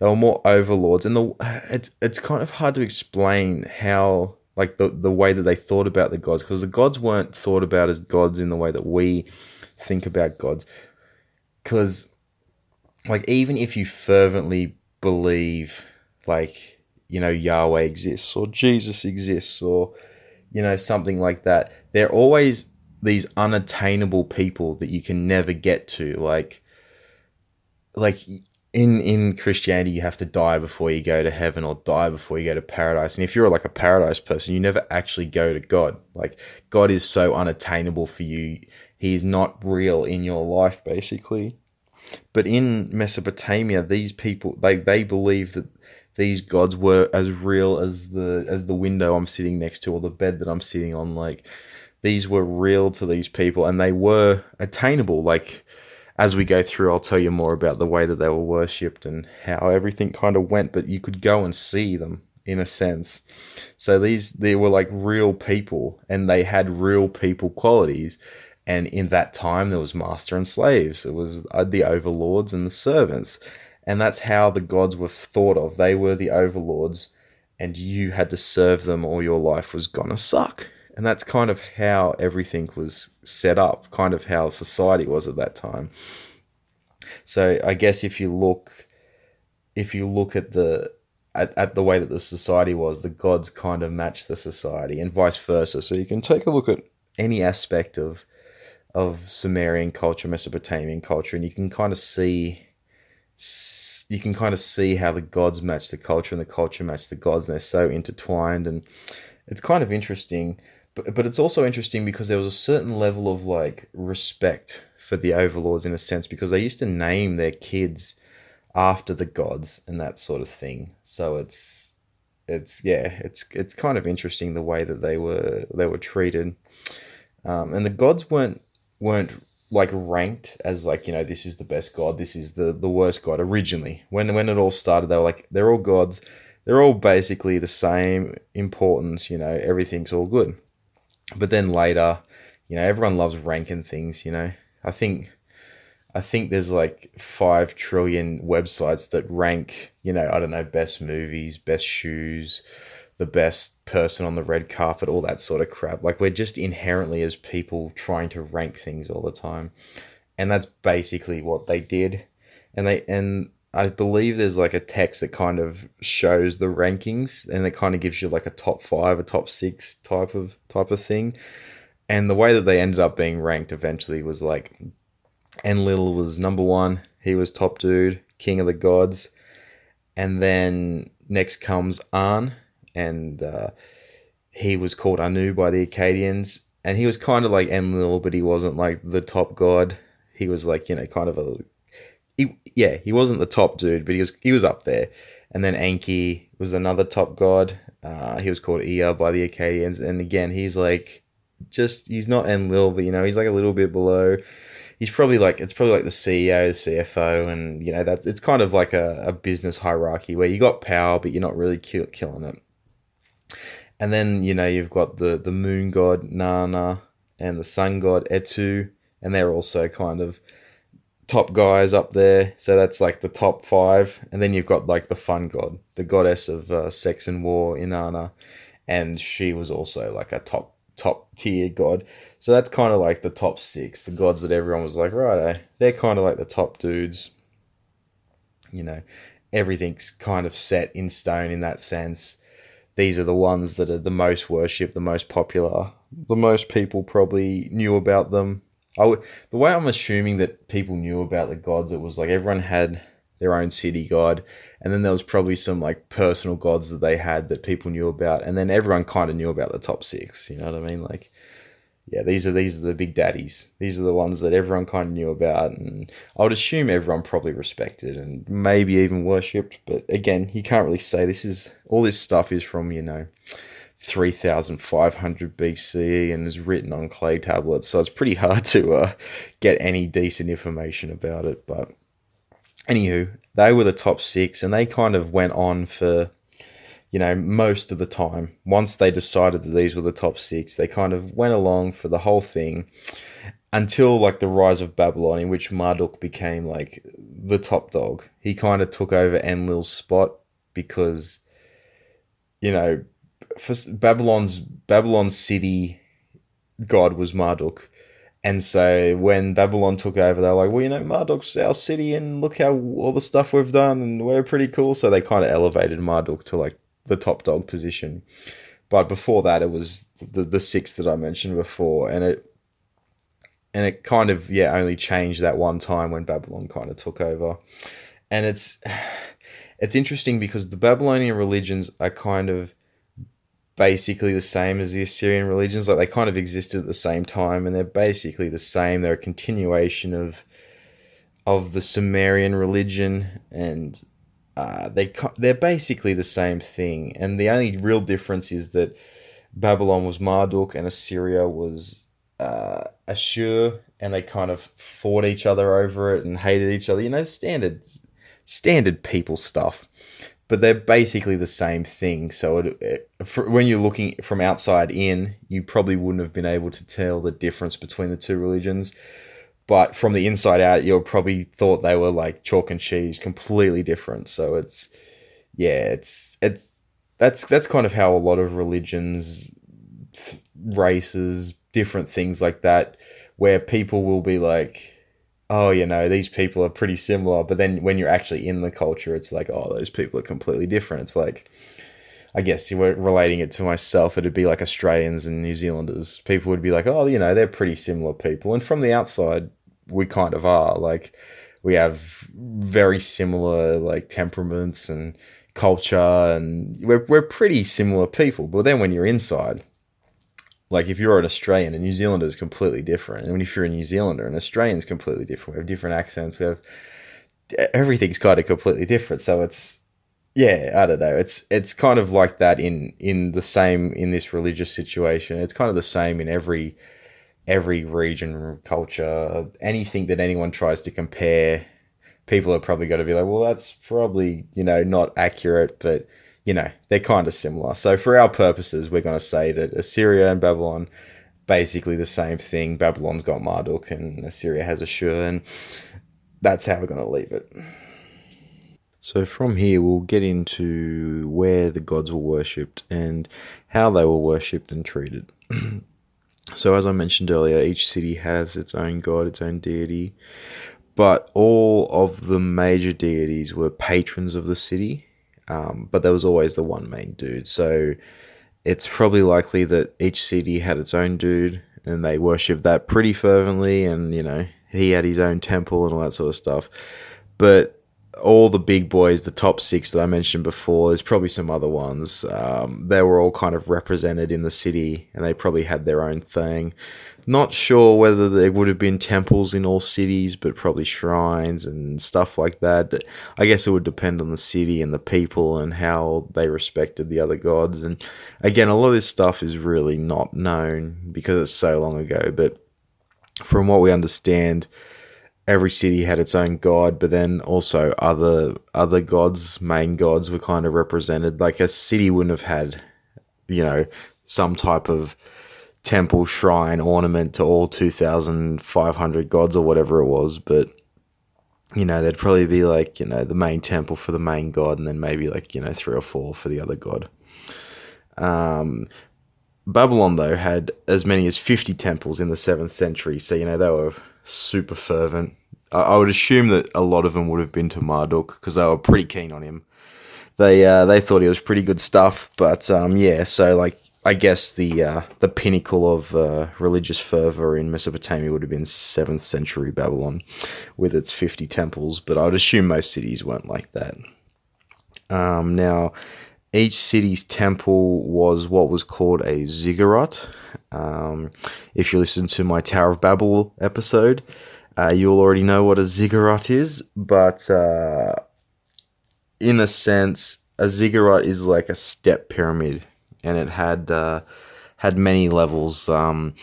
overlords, and it's kind of hard to explain how, like, the way that they thought about the gods, because the gods weren't thought about as gods in the way that we think about gods. Because, like, even if you fervently believe, like, you know, Yahweh exists or Jesus exists or, you know, something like that, they're always these unattainable people that you can never get to, like in Christianity, you have to die before you go to heaven or die before you go to paradise. And if you're like a paradise person, you never actually go to God. Like, God is so unattainable for you. He is not real in your life, basically. But in Mesopotamia, these people, they believed that these gods were as real as the window I'm sitting next to or the bed that I'm sitting on. Like, these were real to these people, and they were attainable. Like, as we go through, I'll tell you more about the way that they were worshipped and how everything kind of went, but you could go and see them in a sense. So they were like real people, and they had real people qualities. And in that time, there was master and slaves. It was the overlords and the servants. And that's how the gods were thought of. They were the overlords, and you had to serve them or your life was gonna suck. And that's kind of how everything was set up, kind of how society was at that time. So I guess if you look at the way that the society was, the gods kind of matched the society and vice versa. So you can take a look at any aspect of Sumerian culture, Mesopotamian culture, and you can kind of see how the gods match the culture and the culture match the gods, and they're so intertwined, and it's kind of interesting. But it's also interesting because there was a certain level of like respect for the overlords in a sense, because they used to name their kids after the gods and that sort of thing. So it's kind of interesting the way that they were treated. And the gods weren't like ranked as like, you know, this is the best god, this is the worst god. Originally, when it all started, they were like, they're all gods, they're all basically the same importance, you know, everything's all good. But then later, you know, everyone loves ranking things, you know. I think there's like 5 trillion websites that rank, you know, I don't know, best movies, best shoes, the best person on the red carpet, all that sort of crap. Like, we're just inherently as people trying to rank things all the time. And that's basically what they did. And I believe there's like a text that kind of shows the rankings, and it kind of gives you like a top five, a top six type of thing. And the way that they ended up being ranked eventually was like, Enlil was number one. He was top dude, king of the gods. And then next comes An, and he was called Anu by the Akkadians. And he was kind of like Enlil, but he wasn't like the top god. He was like, you know, kind of a... He wasn't the top dude, but he was up there. And then Enki was another top god. He was called Ea by the Akkadians. And again, he's like... he's not Enlil, but, you know, he's like a little bit below. He's probably like, it's probably like the CEO, the CFO, and, you know, that it's kind of like a business hierarchy where you got power, but you're not really killing it. And then, you know, you've got the moon god Nana and the sun god Etu, and they're also kind of top guys up there. So that's like the top five. And then you've got like the fun god, the goddess of sex and war, Inanna, and she was also like a top tier god. So that's kind of like the top six, the gods that everyone was like, righto, they're kind of like the top dudes. You know, everything's kind of set in stone in that sense. These are the ones that are the most worshipped, the most popular, the most people probably knew about them. The way I'm assuming that people knew about the gods, it was like everyone had their own city god, and then there was probably some like personal gods that they had that people knew about, and then everyone kind of knew about the top six. You know what I mean? Like, yeah, these are the big daddies. These are the ones that everyone kind of knew about, and I would assume everyone probably respected and maybe even worshipped. But again, you can't really say this is all. This stuff is from, you know, 3,500 BC and is written on clay tablets, so it's pretty hard to get any decent information about it, but. Anywho, they were the top six, and they kind of went on for, you know, most of the time. Once they decided that these were the top six, they kind of went along for the whole thing until like the rise of Babylon, in which Marduk became like the top dog. He kind of took over Enlil's spot because, you know, for Babylon's city god was Marduk. And so when Babylon took over, they were like, well, you know, Marduk's our city, and look how all the stuff we've done, and we're pretty cool. So they kind of elevated Marduk to like the top dog position. But before that, it was the six that I mentioned before. And it kind of, yeah, only changed that one time when Babylon kind of took over. And it's interesting because the Babylonian religions are kind of basically the same as the Assyrian religions. Like, they kind of existed at the same time, and they're basically the same. They're a continuation of the Sumerian religion, and they're basically the same thing. And the only real difference is that Babylon was Marduk and Assyria was Ashur, and they kind of fought each other over it and hated each other. You know, standard people stuff. But they're basically the same thing. So when you're looking from outside in, you probably wouldn't have been able to tell the difference between the two religions. But from the inside out, you'll probably thought they were like chalk and cheese, completely different. So that's kind of how a lot of religions, races, different things like that, where people will be like, oh, you know, these people are pretty similar. But then when you're actually in the culture, it's like, oh, those people are completely different. It's like, I guess you were relating it to myself. It'd be like Australians and New Zealanders. People would be like, oh, you know, they're pretty similar people. And from the outside, we kind of are. Like, we have very similar, like, temperaments and culture. And we're pretty similar people. But then when you're inside... Like, if you're an Australian, a New Zealander is completely different. And if you're a New Zealander, an Australian is completely different. We have different accents. We have... Everything's kind of completely different. So it's... Yeah, I don't know. It's kind of like that in the same... In this religious situation. It's kind of the same in every region, culture. Anything that anyone tries to compare, people are probably going to be like, well, that's probably, you know, not accurate, but... You know, they're kind of similar. So for our purposes, we're going to say that Assyria and Babylon, basically the same thing. Babylon's got Marduk and Assyria has Ashur, and that's how we're going to leave it. So from here we'll get into where the gods were worshipped and how they were worshipped and treated. So as I mentioned earlier, each city has its own god, its own deity, but all of the major deities were patrons of the city, but there was always the one main dude. So it's probably likely that each city had its own dude and they worshipped that pretty fervently, and, you know, he had his own temple and all that sort of stuff. But all the big boys, the top six that I mentioned before, there's probably some other ones, they were all kind of represented in the city and they probably had their own thing. Not sure whether there would have been temples in all cities, but probably shrines and stuff like that. I guess it would depend on the city and the people and how they respected the other gods. And again, a lot of this stuff is really not known because it's so long ago, but from what we understand, every city had its own god, but then also other gods, main gods, were kind of represented. Like a city wouldn't have had, you know, some type of temple, shrine, ornament to all 2,500 gods or whatever it was. But, you know, there'd probably be like, you know, the main temple for the main god and then maybe like, you know, 3 or 4 for the other god. Babylon, though, had as many as 50 temples in the 7th century. So, you know, they were super fervent. I would assume that a lot of them would have been to Marduk because they were pretty keen on him. They thought he was pretty good stuff, but yeah. So like, I guess the pinnacle of religious fervor in Mesopotamia would have been 7th century Babylon, with its 50 temples. But I would assume most cities weren't like that. Now, each city's temple was what was called a ziggurat. If you listen to my Tower of Babel episode, you'll already know what a ziggurat is. But in a sense, a ziggurat is like a step pyramid, and it had many levels. You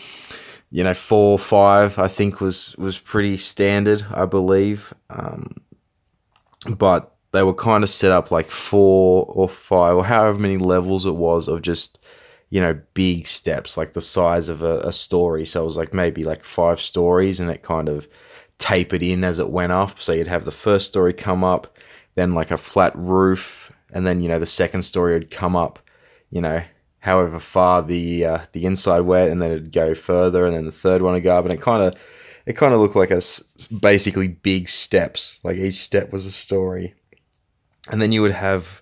know, 4 or 5, I think, was pretty standard, I believe. But they were kind of set up like 4 or 5 or however many levels it was of just, you know, big steps, like the size of a story. So it was like maybe like 5 stories, and it kind of tapered in as it went up. So you'd have the first story come up, then like a flat roof, and then, you know, the second story would come up, you know, however far the inside went, and then it'd go further, and then the third one would go up, and it kind of looked like basically big steps. Like each step was a story. And then you would have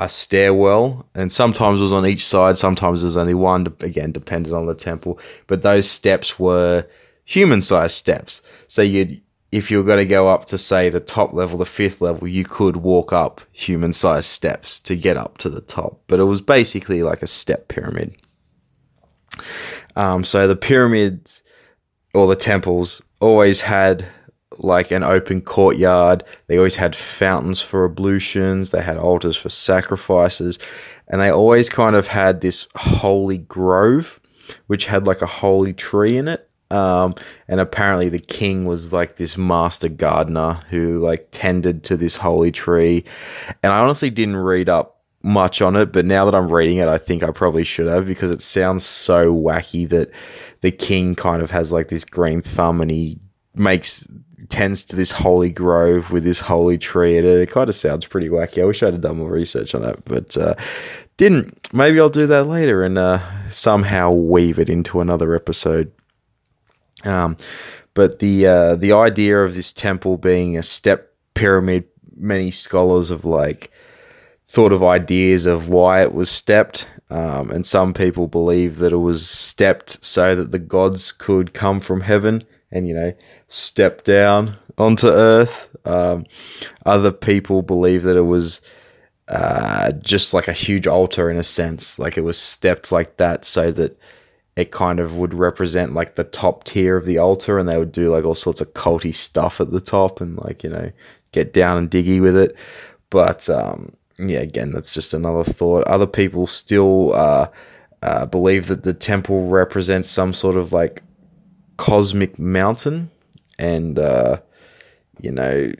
a stairwell, and sometimes it was on each side, sometimes it was only one, again, depending on the temple. But those steps were human-sized steps. So if you were going to go up to, say, the top level, the 5th level, you could walk up human-sized steps to get up to the top. But it was basically like a step pyramid. So the pyramids, or the temples, always had like an open courtyard. They always had fountains for ablutions, they had altars for sacrifices, and they always kind of had this holy grove which had like a holy tree in it, and apparently the king was like this master gardener who like tended to this holy tree. And I honestly didn't read up much on it, but now that I'm reading it, I think I probably should have, because it sounds so wacky that the king kind of has like this green thumb and he tends to this holy grove with this holy tree in it. It kind of sounds pretty wacky. I wish I'd have done more research on that, but didn't. Maybe I'll do that later and somehow weave it into another episode. But the idea of this temple being a step pyramid, many scholars have like thought of ideas of why it was stepped. And some people believe that it was stepped so that the gods could come from heaven and, you know, step down onto earth. Other people believe that it was just like a huge altar in a sense. Like it was stepped like that so that it kind of would represent like the top tier of the altar, and they would do like all sorts of culty stuff at the top and like, you know, get down and diggy with it. But yeah, again, that's just another thought. Other people still believe that the temple represents some sort of like cosmic mountain and you know,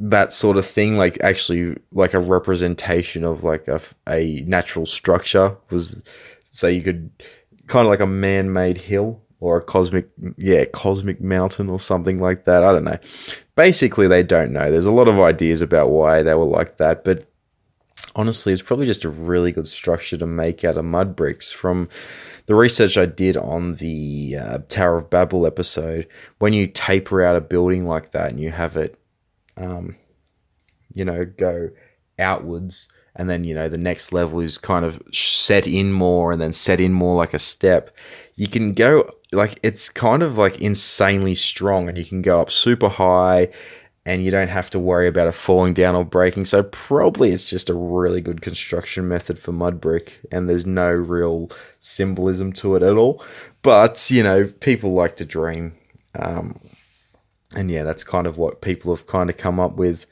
that sort of thing, like actually like a representation of like a natural structure. Was so you could kind of like a man-made hill or a cosmic mountain or something like that. I don't know. Basically, they don't know. There's a lot of ideas about why they were like that, but honestly, it's probably just a really good structure to make out of mud bricks. From the research I did on the Tower of Babel episode, when you taper out a building like that and you have it, go outwards, and then, the next level is kind of set in more like a step. You can go, it's kind of insanely strong, and you can go up super high, and you don't have to worry about it falling down or breaking. So probably it's just a really good construction method for mud brick, and there's no real symbolism to it at all. But, people like to dream. And yeah, that's kind of what people have kind of come up with.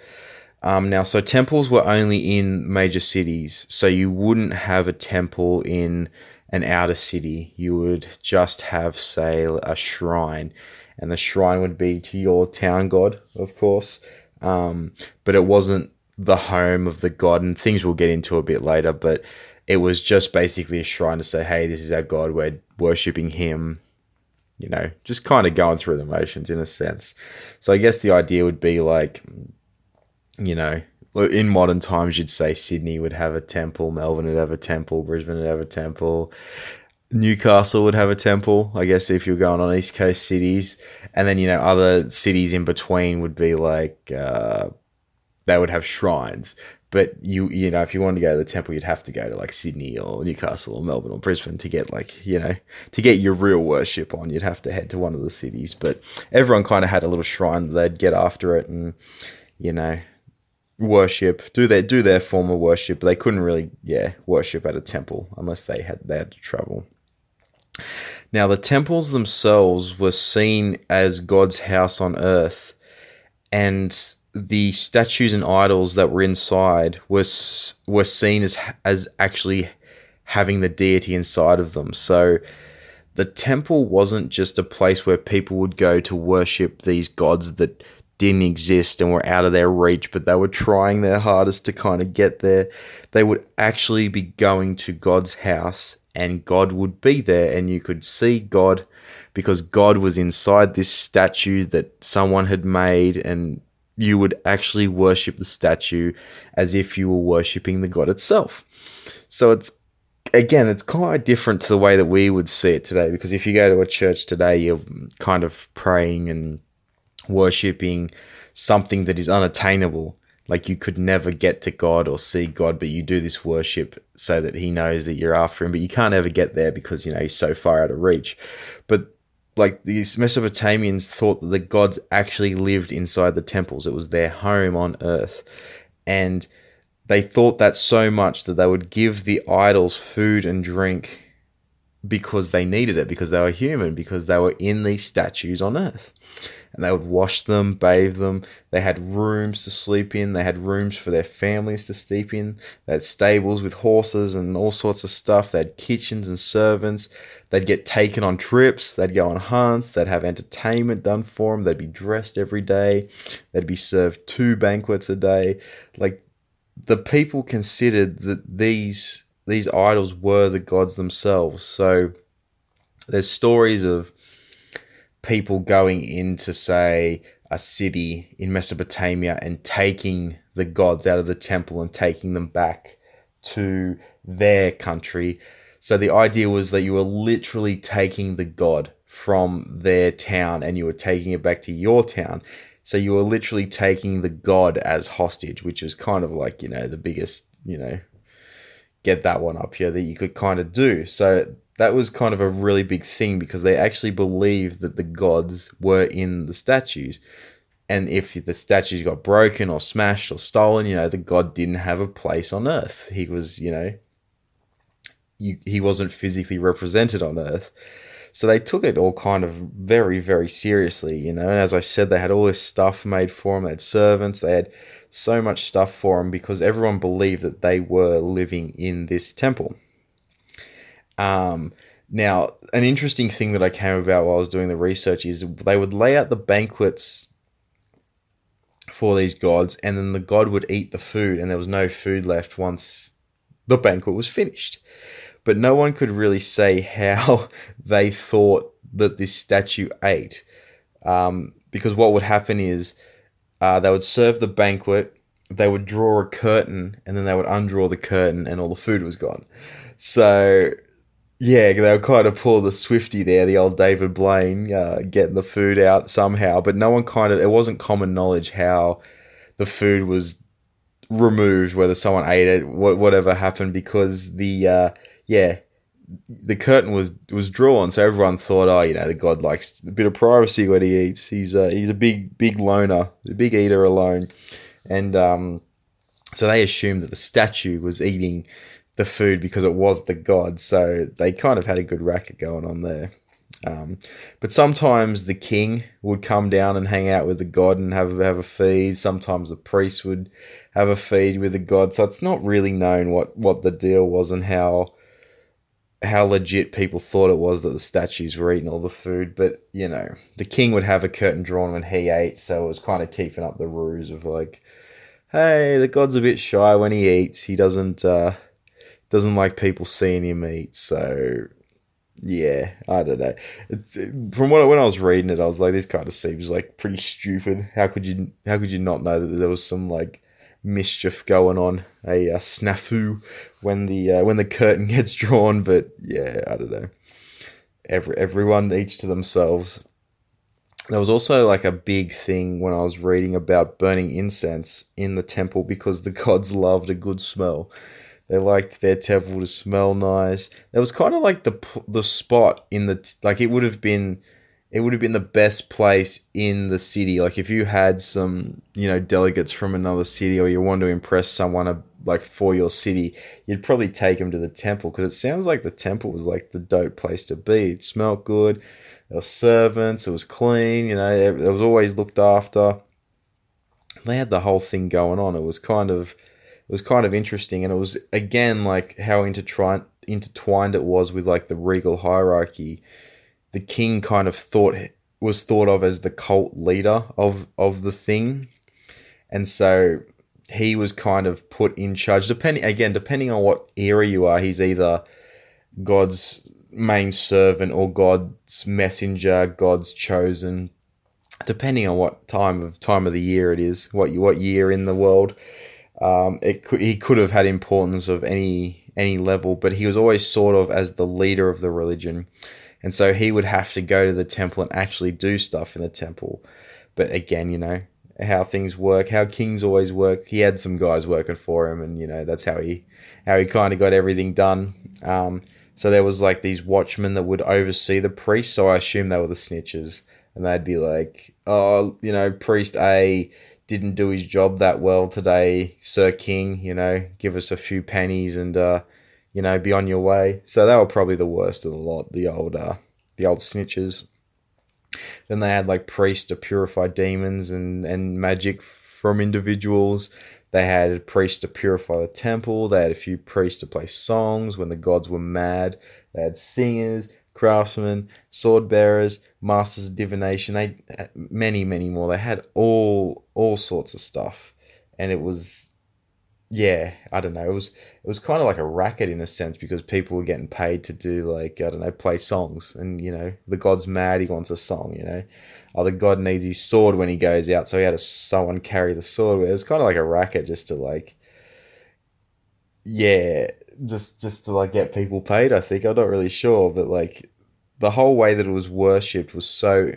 So temples were only in major cities. So you wouldn't have a temple in an outer city. You would just have, say, a shrine. And the shrine would be to your town god, of course. But it wasn't the home of the god. And things we'll get into a bit later. But it was just basically a shrine to say, hey, this is our god. We're worshipping him. Just kind of going through the motions in a sense. So I guess the idea would be in modern times, you'd say Sydney would have a temple, Melbourne would have a temple, Brisbane would have a temple, Newcastle would have a temple, I guess, if you're going on East Coast cities. And then, other cities in between would be they would have shrines. But, if you wanted to go to the temple, you'd have to go to Sydney or Newcastle or Melbourne or Brisbane to get to get your real worship on. You'd have to head to one of the cities. But everyone kind of had a little shrine that they'd get after it and, worship, do their form of worship. They couldn't really worship at a temple unless they had to travel. Now the temples themselves were seen as God's house on earth, and the statues and idols that were inside were seen as actually having the deity inside of them. So the temple wasn't just a place where people would go to worship these gods that didn't exist and were out of their reach, but they were trying their hardest to kind of get there. They would actually be going to God's house, and God would be there, and you could see God because God was inside this statue that someone had made, and you would actually worship the statue as if you were worshiping the God itself. So it's kind of different to the way that we would see it today, because if you go to a church today, you're kind of praying and worshipping something that is unattainable. You could never get to God or see God, but you do this worship so that he knows that you're after him, but you can't ever get there because he's so far out of reach. But these Mesopotamians thought that the gods actually lived inside the temples. It was their home on earth, and they thought that so much that they would give the idols food and drink because they needed it, because they were human, because they were in these statues on earth. And they would wash them, bathe them. They had rooms to sleep in. They had rooms for their families to sleep in. They had stables with horses and all sorts of stuff. They had kitchens and servants. They'd get taken on trips. They'd go on hunts. They'd have entertainment done for them. They'd be dressed every day. They'd be served 2 banquets a day. The people considered that these idols were the gods themselves. So there's stories of people going into, say, a city in Mesopotamia and taking the gods out of the temple and taking them back to their country. So the idea was that you were literally taking the god from their town and you were taking it back to your town. So you were literally taking the god as hostage, which was kind of the biggest, get that one up here that you could kind of do. So that was kind of a really big thing, because they actually believed that the gods were in the statues. And if the statues got broken or smashed or stolen, the god didn't have a place on earth. He was, he wasn't physically represented on earth. So they took it all kind of very, very seriously, And as I said, they had all this stuff made for them. They had servants. They had so much stuff for them because everyone believed that they were living in this temple. Now, an interesting thing that I came about while I was doing the research is they would lay out the banquets for these gods, and then the god would eat the food, and there was no food left once the banquet was finished. but no one could really say how they thought that this statue ate. Because what would happen is they would serve the banquet, they would draw a curtain, and then they would undraw the curtain and all the food was gone. So, yeah, they were kind of poor, the Swifty there, the old David Blaine, getting the food out somehow. But no one kind of, it wasn't common knowledge how the food was removed, whether someone ate it, whatever happened, because the curtain was drawn, so everyone thought, oh, you know, the god likes a bit of privacy when he eats. He's a big loner, a big eater alone, and so they assumed that the statue was eating the food because it was the god. So they kind of had a good racket going on there. But sometimes the king would come down and hang out with the god and have a feed. Sometimes the priest would have a feed with the god. So it's not really known what the deal was and how legit people thought it was that the statues were eating all the food. But, you know, the king would have a curtain drawn when he ate, so it was kind of keeping up the ruse of like, hey, the god's a bit shy when he eats. He doesn't like people seeing him eat, so... yeah, I don't know. When I was reading it, I was like, this kind of seems like pretty stupid. How could you not know that there was some like mischief going on, a snafu when the curtain gets drawn? But yeah, I don't know. Everyone, each to themselves. There was also like a big thing when I was reading about burning incense in the temple because the gods loved a good smell. They liked their temple to smell nice. That was kind of like the spot in the, like, it would have been the best place in the city. Like if you had some, you know, delegates from another city, or you want to impress someone like for your city, you'd probably take them to the temple, because it sounds like the temple was like the dope place to be. It smelled good. There were servants. It was clean. You know, it was always looked after. They had the whole thing going on. It was kind of interesting, and it was, again, like how intertwined it was with like the regal hierarchy. The king kind of was thought of as the cult leader of the thing, and so he was kind of put in charge. Depending on what era you are, he's either God's main servant or God's messenger, God's chosen. Depending on what time of the year it is, what year in the world. He could have had importance of any level, but he was always sort of as the leader of the religion, and so he would have to go to the temple and actually do stuff in the temple. But again, you know how things work, how kings always work. He had some guys working for him, and you know that's how he kind of got everything done. So there was like these watchmen that would oversee the priests. So I assume they were the snitches, and they'd be like, oh, you know, priest A didn't do his job that well today, Sir King, you know, give us a few pennies and, you know, be on your way. So they were probably the worst of the lot, the old snitches. Then they had like priests to purify demons and magic from individuals. They had priests to purify the temple. They had a few priests to play songs when the gods were mad. They had singers, craftsmen, sword bearers, masters of divination. They many more. They had all sorts of stuff, and it was, yeah, I don't know. It was kind of like a racket in a sense, because people were getting paid to do, like, I don't know, play songs, and you know the god's mad, he wants a song, you know, oh, the god needs his sword when he goes out, so he had someone carry the sword. It was kind of like a racket just to like, yeah. Just to like get people paid, I think. I'm not really sure, but like the whole way that it was worshipped was so...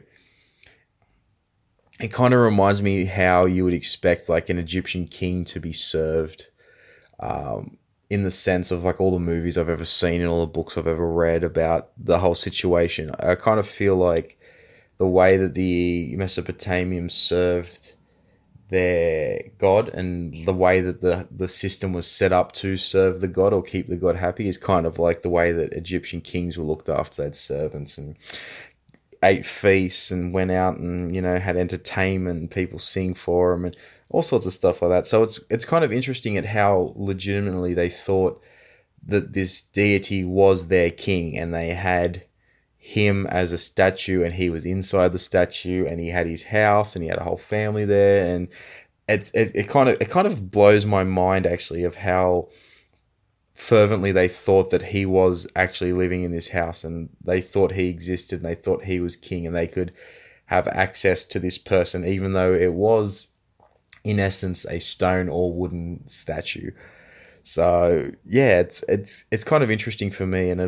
It kind of reminds me how you would expect like an Egyptian king to be served, in the sense of like all the movies I've ever seen and all the books I've ever read about the whole situation. I kind of feel like the way that the Mesopotamians served their god, and the way that the system was set up to serve the god or keep the god happy, is kind of like the way that Egyptian kings were looked after. They had servants and ate feasts and went out and, you know, had entertainment and people sing for them and all sorts of stuff like that. So it's kind of interesting at how legitimately they thought that this deity was their king, and they had him as a statue, and he was inside the statue, and he had his house, and he had a whole family there. And it kind of blows my mind, actually, of how fervently they thought that he was actually living in this house, and they thought he existed, and they thought he was king, and they could have access to this person, even though it was, in essence, a stone or wooden statue. So yeah, it's kind of interesting for me, and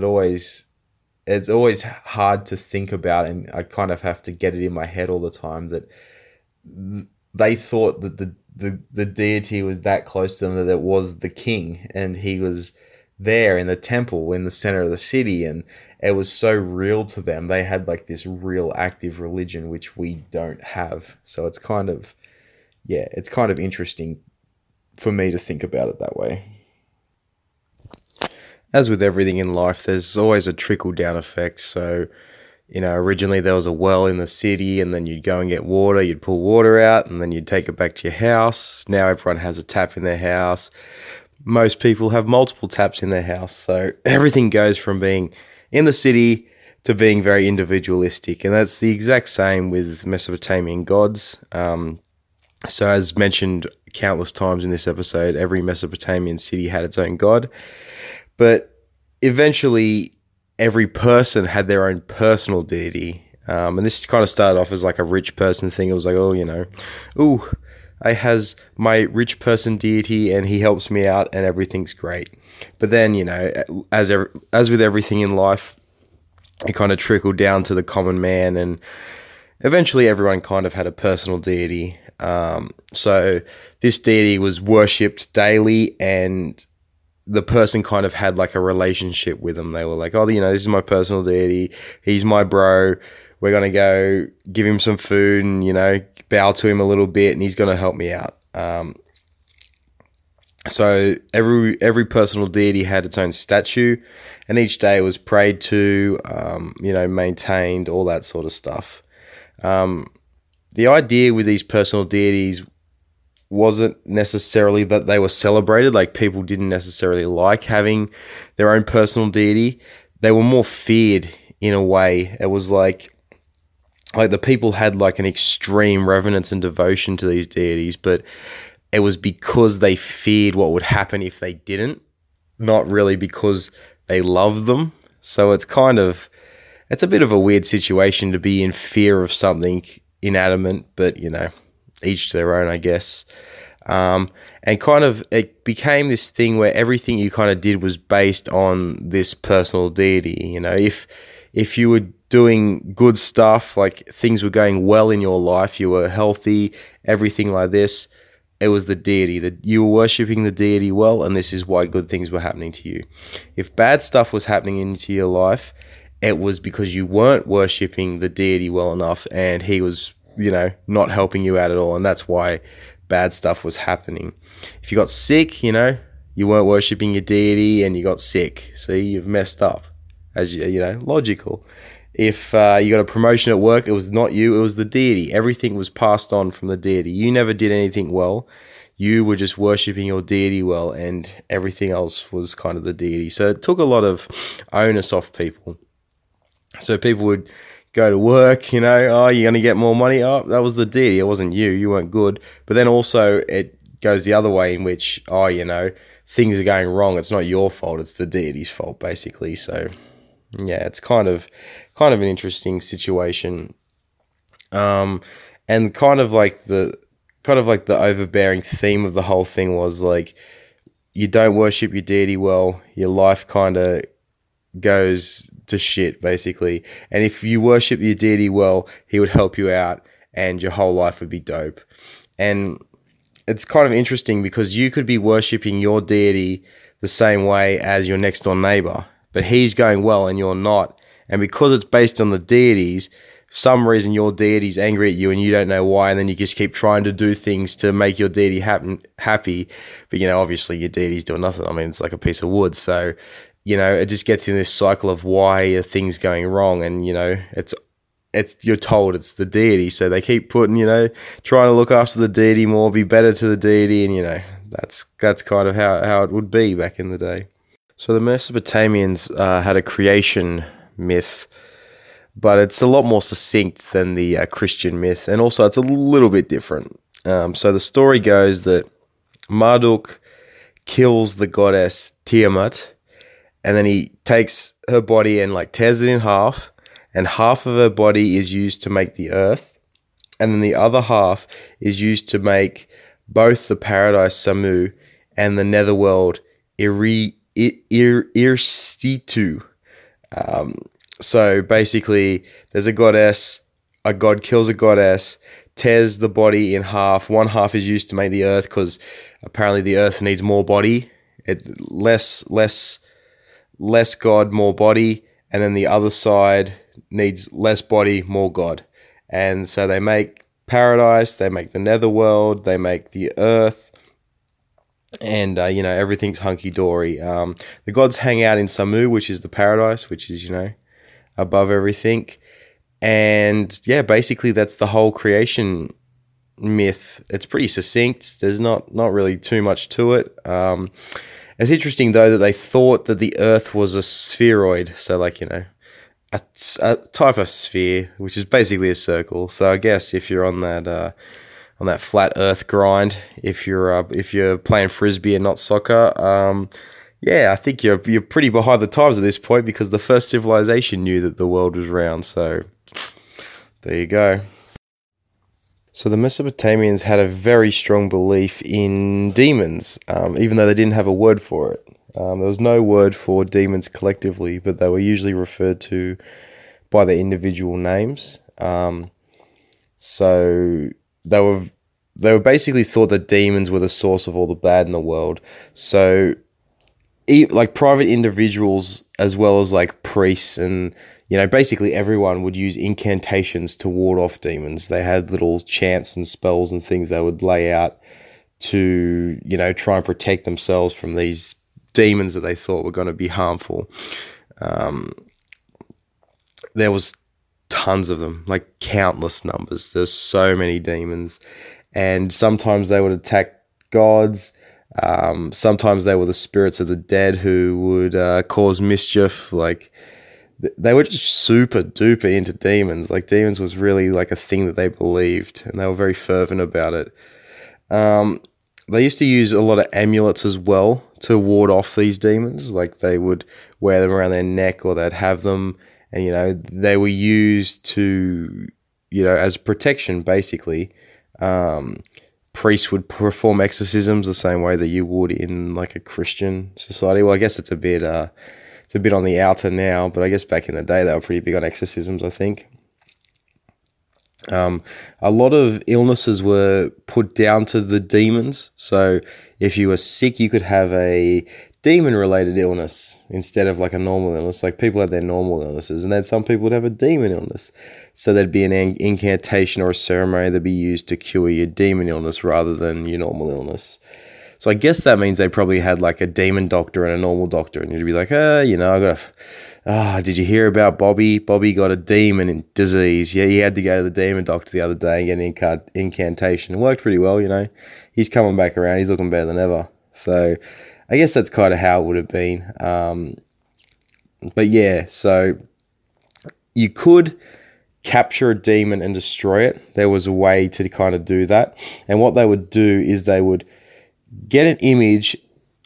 it's always hard to think about, and I kind of have to get it in my head all the time that they thought that the deity was that close to them, that it was the king, and he was there in the temple in the center of the city, and it was so real to them. They had like this real active religion, which we don't have. So it's kind of interesting for me to think about it that way. As with everything in life, there's always a trickle-down effect. So, you know, originally there was a well in the city, and then you'd go and get water, you'd pull water out, and then you'd take it back to your house. Now everyone has a tap in their house. Most people have multiple taps in their house. So everything goes from being in the city to being very individualistic. And that's the exact same with Mesopotamian gods. So as mentioned countless times in this episode, every Mesopotamian city had its own god. But eventually, every person had their own personal deity. And this kind of started off as like a rich person thing. It was like, I has my rich person deity and he helps me out and everything's great. But then, you know, as with everything in life, it kind of trickled down to the common man, and eventually everyone kind of had a personal deity. So this deity was worshipped daily, and the person kind of had like a relationship with them. They were like, this is my personal deity. He's my bro. We're going to go give him some food and, bow to him a little bit, and he's going to help me out. So every personal deity had its own statue, and each day was prayed to, maintained, all that sort of stuff. The idea with these personal deities wasn't necessarily that they were celebrated. Like, people didn't necessarily like having their own personal deity. They were more feared in a way. It was like the people had like an extreme reverence and devotion to these deities, but it was because they feared what would happen if they didn't, not really because they loved them. So it's a bit of a weird situation to be in fear of something inanimate, but each to their own, I guess. And kind of it became this thing where everything you kind of did was based on this personal deity. If you were doing good stuff, like things were going well in your life, you were healthy, everything like this, it was the deity that you were worshipping the deity well, and this is why good things were happening to you. If bad stuff was happening into your life, it was because you weren't worshipping the deity well enough, and he was not helping you out at all, and that's why bad stuff was happening. If you got sick, you weren't worshipping your deity and you got sick, so you've messed up, as logical. If you got a promotion at work, it was not you, it was the deity. Everything was passed on from the deity. You never did anything well. You were just worshipping your deity well, and everything else was kind of the deity. So it took a lot of onus off people. So people would go to work, you're going to get more money. Oh, that was the deity. It wasn't you. You weren't good. But then also it goes the other way in which, things are going wrong. It's not your fault. It's the deity's fault, basically. So yeah, it's kind of an interesting situation. And kind of like the overbearing theme of the whole thing was like, you don't worship your deity well, your life kind of goes to shit, basically. And if you worship your deity well, he would help you out and your whole life would be dope. And it's kind of interesting because you could be worshipping your deity the same way as your next door neighbor, but he's going well and you're not. And because it's based on the deities, for some reason your deity's angry at you and you don't know why, and then you just keep trying to do things to make your deity happy. But, obviously your deity's doing nothing. I mean, it's like a piece of wood. So it just gets in this cycle of why are things going wrong, and it's you're told it's the deity, so they keep putting trying to look after the deity more, be better to the deity, and that's kind of how it would be back in the day. So the Mesopotamians had a creation myth, but it's a lot more succinct than the Christian myth, and also it's a little bit different. So the story goes that Marduk, kills the goddess Tiamat, and then he takes her body and like tears it in half, and half of her body is used to make the earth, and then the other half is used to make both the paradise Samu and the netherworld Irstitu. So basically, there's a goddess, a god kills a goddess, tears the body in half. One half is used to make the earth because apparently the earth needs more body, less god, more body, and then the other side needs less body, more god. And so they make paradise, they make the netherworld, they make the earth, and everything's hunky-dory. The gods hang out in Samu, which is the paradise, which is above everything. And yeah, basically that's the whole creation myth. It's pretty succinct. There's not really too much to it. It's interesting though that they thought that the earth was a spheroid, so a type of sphere, which is basically a circle. So I guess if you're on that flat Earth grind, if you're playing frisbee and not soccer, I think you're pretty behind the times at this point, because the first civilization knew that the world was round. So there you go. So the Mesopotamians had a very strong belief in demons, even though they didn't have a word for it. There was no word for demons collectively, but they were usually referred to by their individual names. So they were basically thought that demons were the source of all the bad in the world. So private individuals, as well as priests and basically everyone would use incantations to ward off demons. They had little chants and spells and things they would lay out to try and protect themselves from these demons that they thought were going to be harmful. There was tons of them, countless numbers. There's so many demons, and sometimes they would attack gods. Sometimes they were the spirits of the dead who would cause mischief. They were just super duper into demons. Demons was really a thing that they believed, and they were very fervent about it. They used to use a lot of amulets as well to ward off these demons. They would wear them around their neck, or they'd have them, and they were used to, as protection basically. Priests would perform exorcisms the same way that you would in a Christian society. Well, I guess it's a bit on the outer now, but I guess back in the day they were pretty big on exorcisms, I think. A lot of illnesses were put down to the demons. So if you were sick, you could have a demon-related illness instead of a normal illness. People had their normal illnesses, and then some people would have a demon illness. So there'd be an incantation or a ceremony that'd be used to cure your demon illness rather than your normal illness. So I guess that means they probably had a demon doctor and a normal doctor, and you'd be did you hear about Bobby? Bobby got a demon disease. Yeah, he had to go to the demon doctor the other day and get an incantation. It worked pretty well, He's coming back around. He's looking better than ever. So I guess that's kind of how it would have been. But yeah, so you could capture a demon and destroy it. There was a way to kind of do that. And what they would do is they would get an image,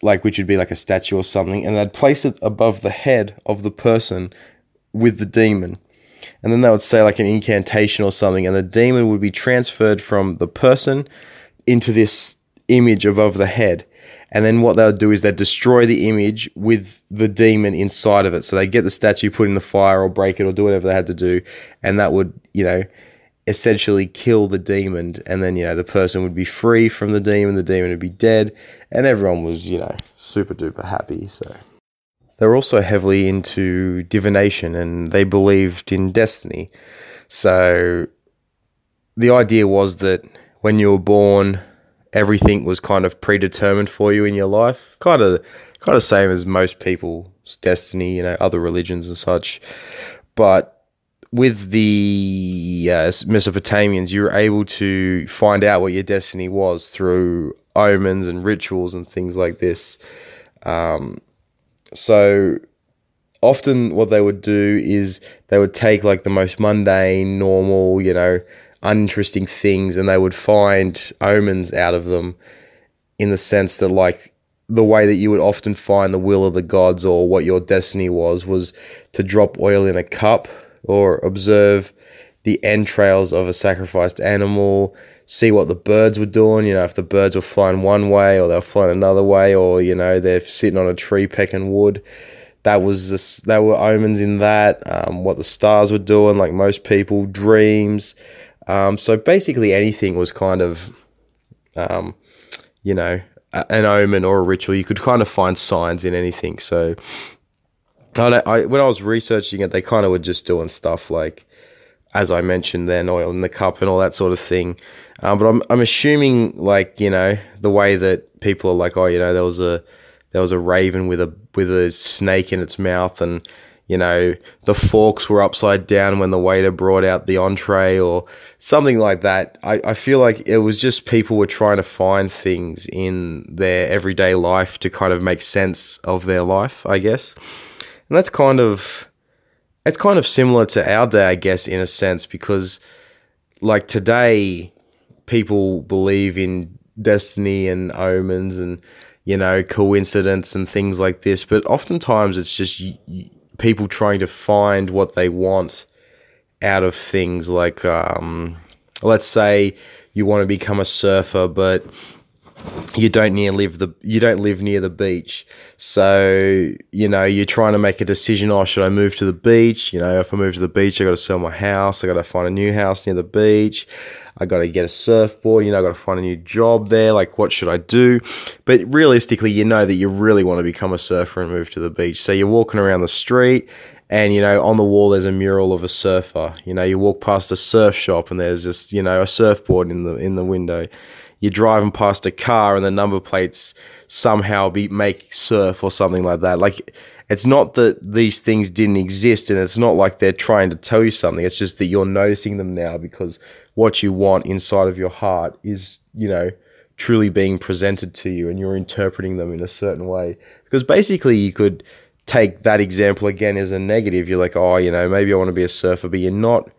which would be a statue or something, and they'd place it above the head of the person with the demon. And then they would say an incantation or something, and the demon would be transferred from the person into this image above the head. And then what they would do is they'd destroy the image with the demon inside of it. So they'd get the statue, put in the fire, or break it, or do whatever they had to do, and that would, essentially kill the demon, and then the person would be free from the demon would be dead, and everyone was super duper happy. So they were also heavily into divination, and they believed in destiny. So the idea was that when you were born, everything was kind of predetermined for you in your life, kind of same as most people's destiny, other religions and such. But with the Mesopotamians, you were able to find out what your destiny was through omens and rituals and things like this. So often what they would do is they would take the most mundane, normal, uninteresting things, and they would find omens out of them, in the sense that the way that you would often find the will of the gods or what your destiny was to drop oil in a cup or observe the entrails of a sacrificed animal, see what the birds were doing, you know, if the birds were flying one way or they were flying another way, or, you know, they're sitting on a tree pecking wood. There were omens in that, what the stars were doing, like most people, dreams. So basically anything was kind of, you know, an omen or a ritual. You could kind of find signs in anything. So when I was researching it, they kind of were just doing stuff like, as I mentioned then, oil in the cup and all that sort of thing. But I'm assuming, like, you know, the way that people are like, oh, you know, there was a raven with a snake in its mouth, and, you know, the forks were upside down when the waiter brought out the entree or something like that. I feel like it was just people were trying to find things in their everyday life to kind of make sense of their life, I guess. And that's kind of... It's kind of similar to our day, I guess, in a sense, because, like, today people believe in destiny and omens and, you know, coincidence and things like this. But oftentimes it's just people trying to find what they want out of things. Like, let's say you want to become a surfer, but you don't live near the beach. So, you know, you're trying to make a decision, oh, should I move to the beach? You know, if I move to the beach, I got to sell my house. I got to find a new house near the beach. I got to get a surfboard. You know, I got to find a new job there. Like, what should I do? But realistically, you know that you really want to become a surfer and move to the beach. So you're walking around the street and, you know, on the wall, there's a mural of a surfer. You know, you walk past a surf shop and there's just, you know, a surfboard in the window. You're driving past a car and the number plates somehow make surf or something like that. Like, it's not that these things didn't exist, and it's not like they're trying to tell you something. It's just that you're noticing them now because what you want inside of your heart is, you know, truly being presented to you, and you're interpreting them in a certain way. Because basically you could take that example again as a negative. You're like, oh, you know, maybe I want to be a surfer, but you're not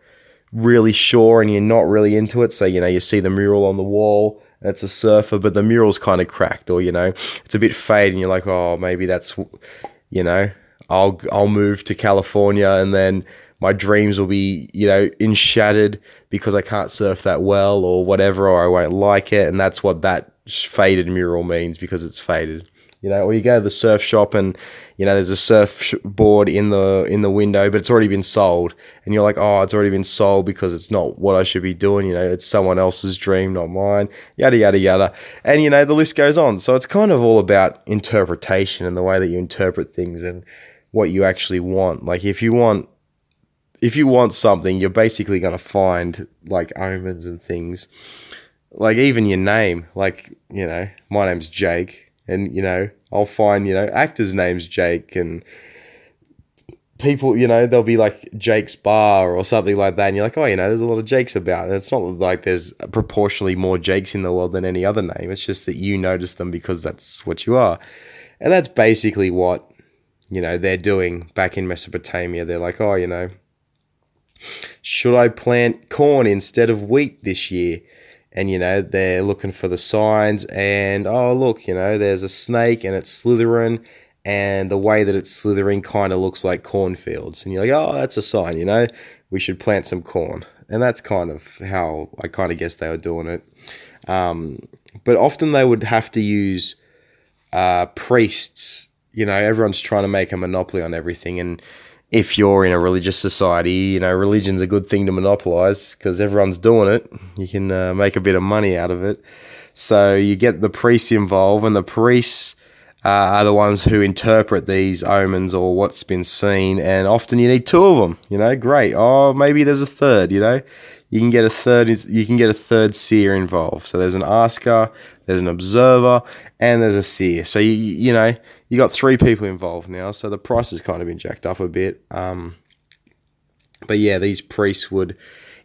really sure and you're not really into it. So, you know, you see the mural on the wall. That's a surfer, but the mural's kind of cracked, or, you know, it's a bit faded, and you're like, oh, maybe that's, you know, I'll move to California and then my dreams will be, you know, in shattered because I can't surf that well or whatever, or I won't like it, and that's what that faded mural means because it's faded, you know. Or you go to the surf shop and, you know, there's a surfboard in the window, but it's already been sold, and you're like, oh, it's already been sold because it's not what I should be doing. You know, it's someone else's dream, not mine, yada, yada, yada. And, you know, the list goes on. So it's kind of all about interpretation and the way that you interpret things and what you actually want. Like, if you want something, you're basically going to find, like, omens and things. Like, even your name, like, you know, my name's Jake, and, you know, I'll find, you know, actors' names Jake, and people, you know, there'll be like Jake's Bar or something like that. And you're like, oh, you know, there's a lot of Jakes about. And it's not like there's proportionally more Jakes in the world than any other name. It's just that you notice them because that's what you are. And that's basically what, you know, they're doing back in Mesopotamia. They're like, oh, you know, should I plant corn instead of wheat this year? And, you know, they're looking for the signs, and, oh, look, you know, there's a snake and it's slithering, and the way that it's slithering kind of looks like cornfields. And you're like, oh, that's a sign, you know, we should plant some corn. And that's kind of how I kind of guess they were doing it. But often they would have to use priests. You know, everyone's trying to make a monopoly on everything, and if you're in a religious society, you know, religion's a good thing to monopolize because everyone's doing it. You can make a bit of money out of it. So you get the priests involved, and the priests are the ones who interpret these omens or what's been seen. And often you need two of them, you know, great. Oh, maybe there's a third, you know, you can get a third seer involved. So there's an asker, there's an observer, and there's a seer. So, you know, you got three people involved now, so the price has kind of been jacked up a bit. But yeah, these priests would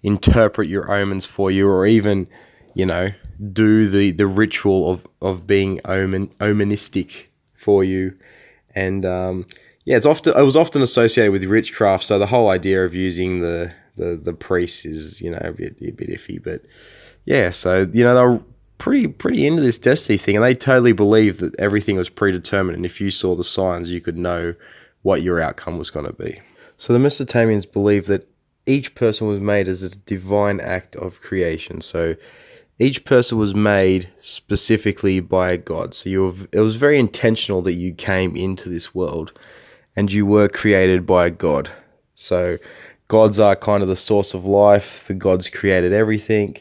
interpret your omens for you, or even, you know, do the ritual of being omenistic for you. And yeah, it was often associated with witchcraft. So the whole idea of using the priests is, you know, a bit iffy. But yeah, so, you know, they'll pretty into this destiny thing, and they totally believe that everything was predetermined, and if you saw the signs, you could know what your outcome was going to be. So the Mesopotamians believed that each person was made as a divine act of creation. So each person was made specifically by a god. So it was very intentional that you came into this world, and you were created by a god. So gods are kind of the source of life. The gods created everything,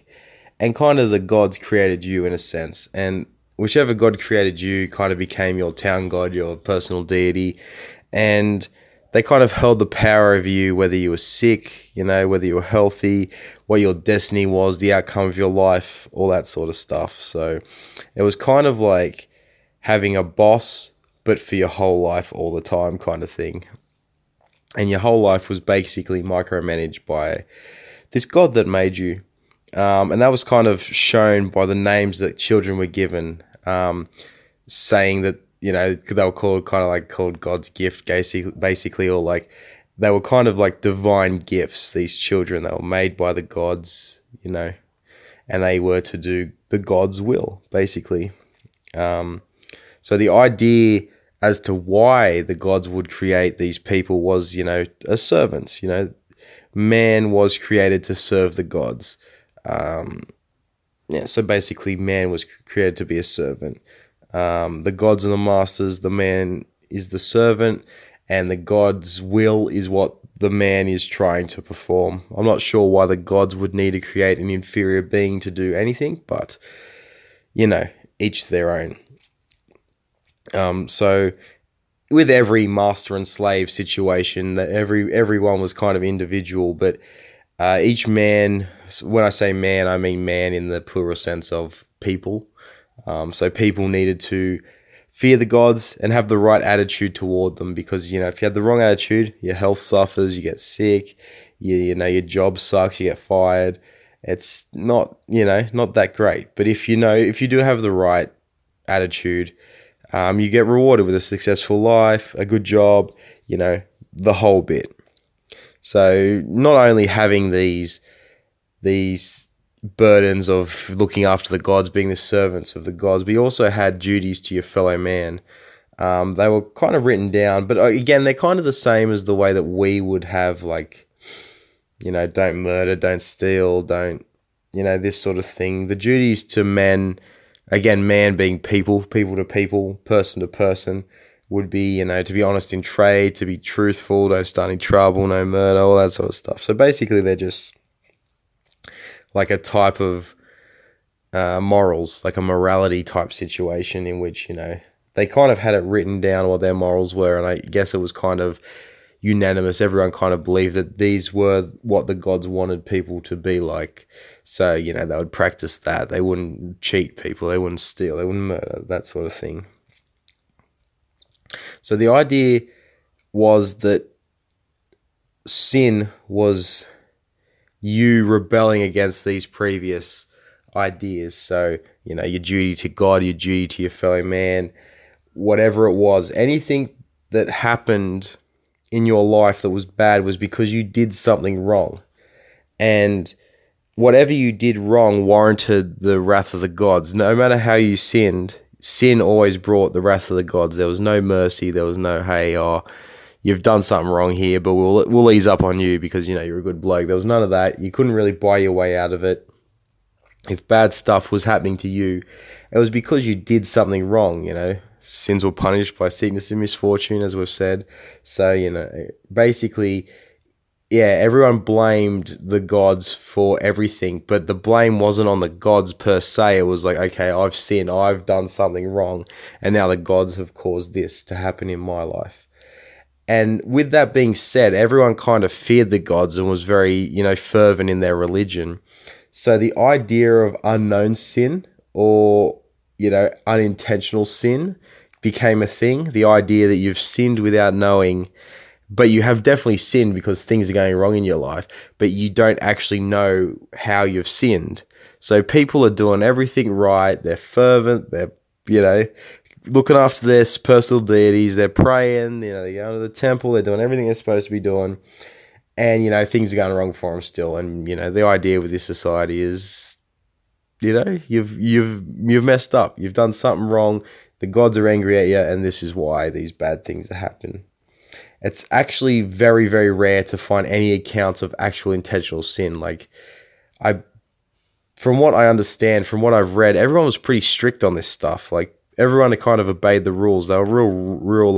and kind of the gods created you in a sense. And whichever god created you kind of became your town god, your personal deity, and they kind of held the power over you, whether you were sick, whether you were healthy, what your destiny was, the outcome of your life, all that sort of stuff. So it was kind of like having a boss, but for your whole life all the time kind of thing. And your whole life was basically micromanaged by this god that made you. And that was kind of shown by the names that children were given, saying that, they were called God's gift, basically, or like they were kind of like divine gifts, these children that were made by the gods, and they were to do the god's will, basically. So the idea as to why the gods would create these people was, as servants, man was created to serve the gods. So basically man was created to be a servant. The gods are the masters, the man is the servant, and the god's will is what the man is trying to perform. I'm not sure why the gods would need to create an inferior being to do anything, but, each their own. So with every master and slave situation, that everyone was kind of individual, but each man, when I say man, I mean man in the plural sense of people. So people needed to fear the gods and have the right attitude toward them, because, if you had the wrong attitude, your health suffers, you get sick, your job sucks, you get fired. It's not, not that great. But if you do have the right attitude, you get rewarded with a successful life, a good job, the whole bit. So not only having these burdens of looking after the gods, being the servants of the gods, but you also had duties to your fellow man. They were kind of written down, but again, they're kind of the same as the way that we would have, don't murder, don't steal, don't, this sort of thing. The duties to men, again, man being people to people, person to person, would be, to be honest in trade, to be truthful, don't start any trouble, no murder, all that sort of stuff. So basically they're just like a type of morals, like a morality type situation in which, they kind of had it written down what their morals were, and I guess it was kind of unanimous. Everyone kind of believed that these were what the gods wanted people to be like. So, they would practice that. They wouldn't cheat people. They wouldn't steal. They wouldn't murder, that sort of thing. So the idea was that sin was you rebelling against these previous ideas. So, your duty to God, your duty to your fellow man, whatever it was, anything that happened in your life that was bad was because you did something wrong. And whatever you did wrong warranted the wrath of the gods. No matter how you sinned, sin always brought the wrath of the gods. There was no mercy. There was no, you've done something wrong here, but we'll ease up on you because, you're a good bloke. There was none of that. You couldn't really buy your way out of it. If bad stuff was happening to you, it was because you did something wrong, Sins were punished by sickness and misfortune, as we've said. So, basically, everyone blamed the gods for everything, but the blame wasn't on the gods per se. It was like, okay, I've sinned, I've done something wrong, and now the gods have caused this to happen in my life. And with that being said, everyone kind of feared the gods and was very, fervent in their religion. So the idea of unknown sin or, unintentional sin became a thing. The idea that you've sinned without knowing, but you have definitely sinned because things are going wrong in your life, but you don't actually know how you've sinned. So people are doing everything right. They're fervent. They're, looking after their personal deities. They're praying. They go to the temple. They're doing everything they're supposed to be doing. And, things are going wrong for them still. And, the idea with this society is you know, you've messed up. You've done something wrong. The gods are angry at you, and this is why these bad things happen. It's actually very, very rare to find any accounts of actual intentional sin. Like, from what I understand, from what I've read, everyone was pretty strict on this stuff. Like, everyone kind of obeyed the rules. They were rule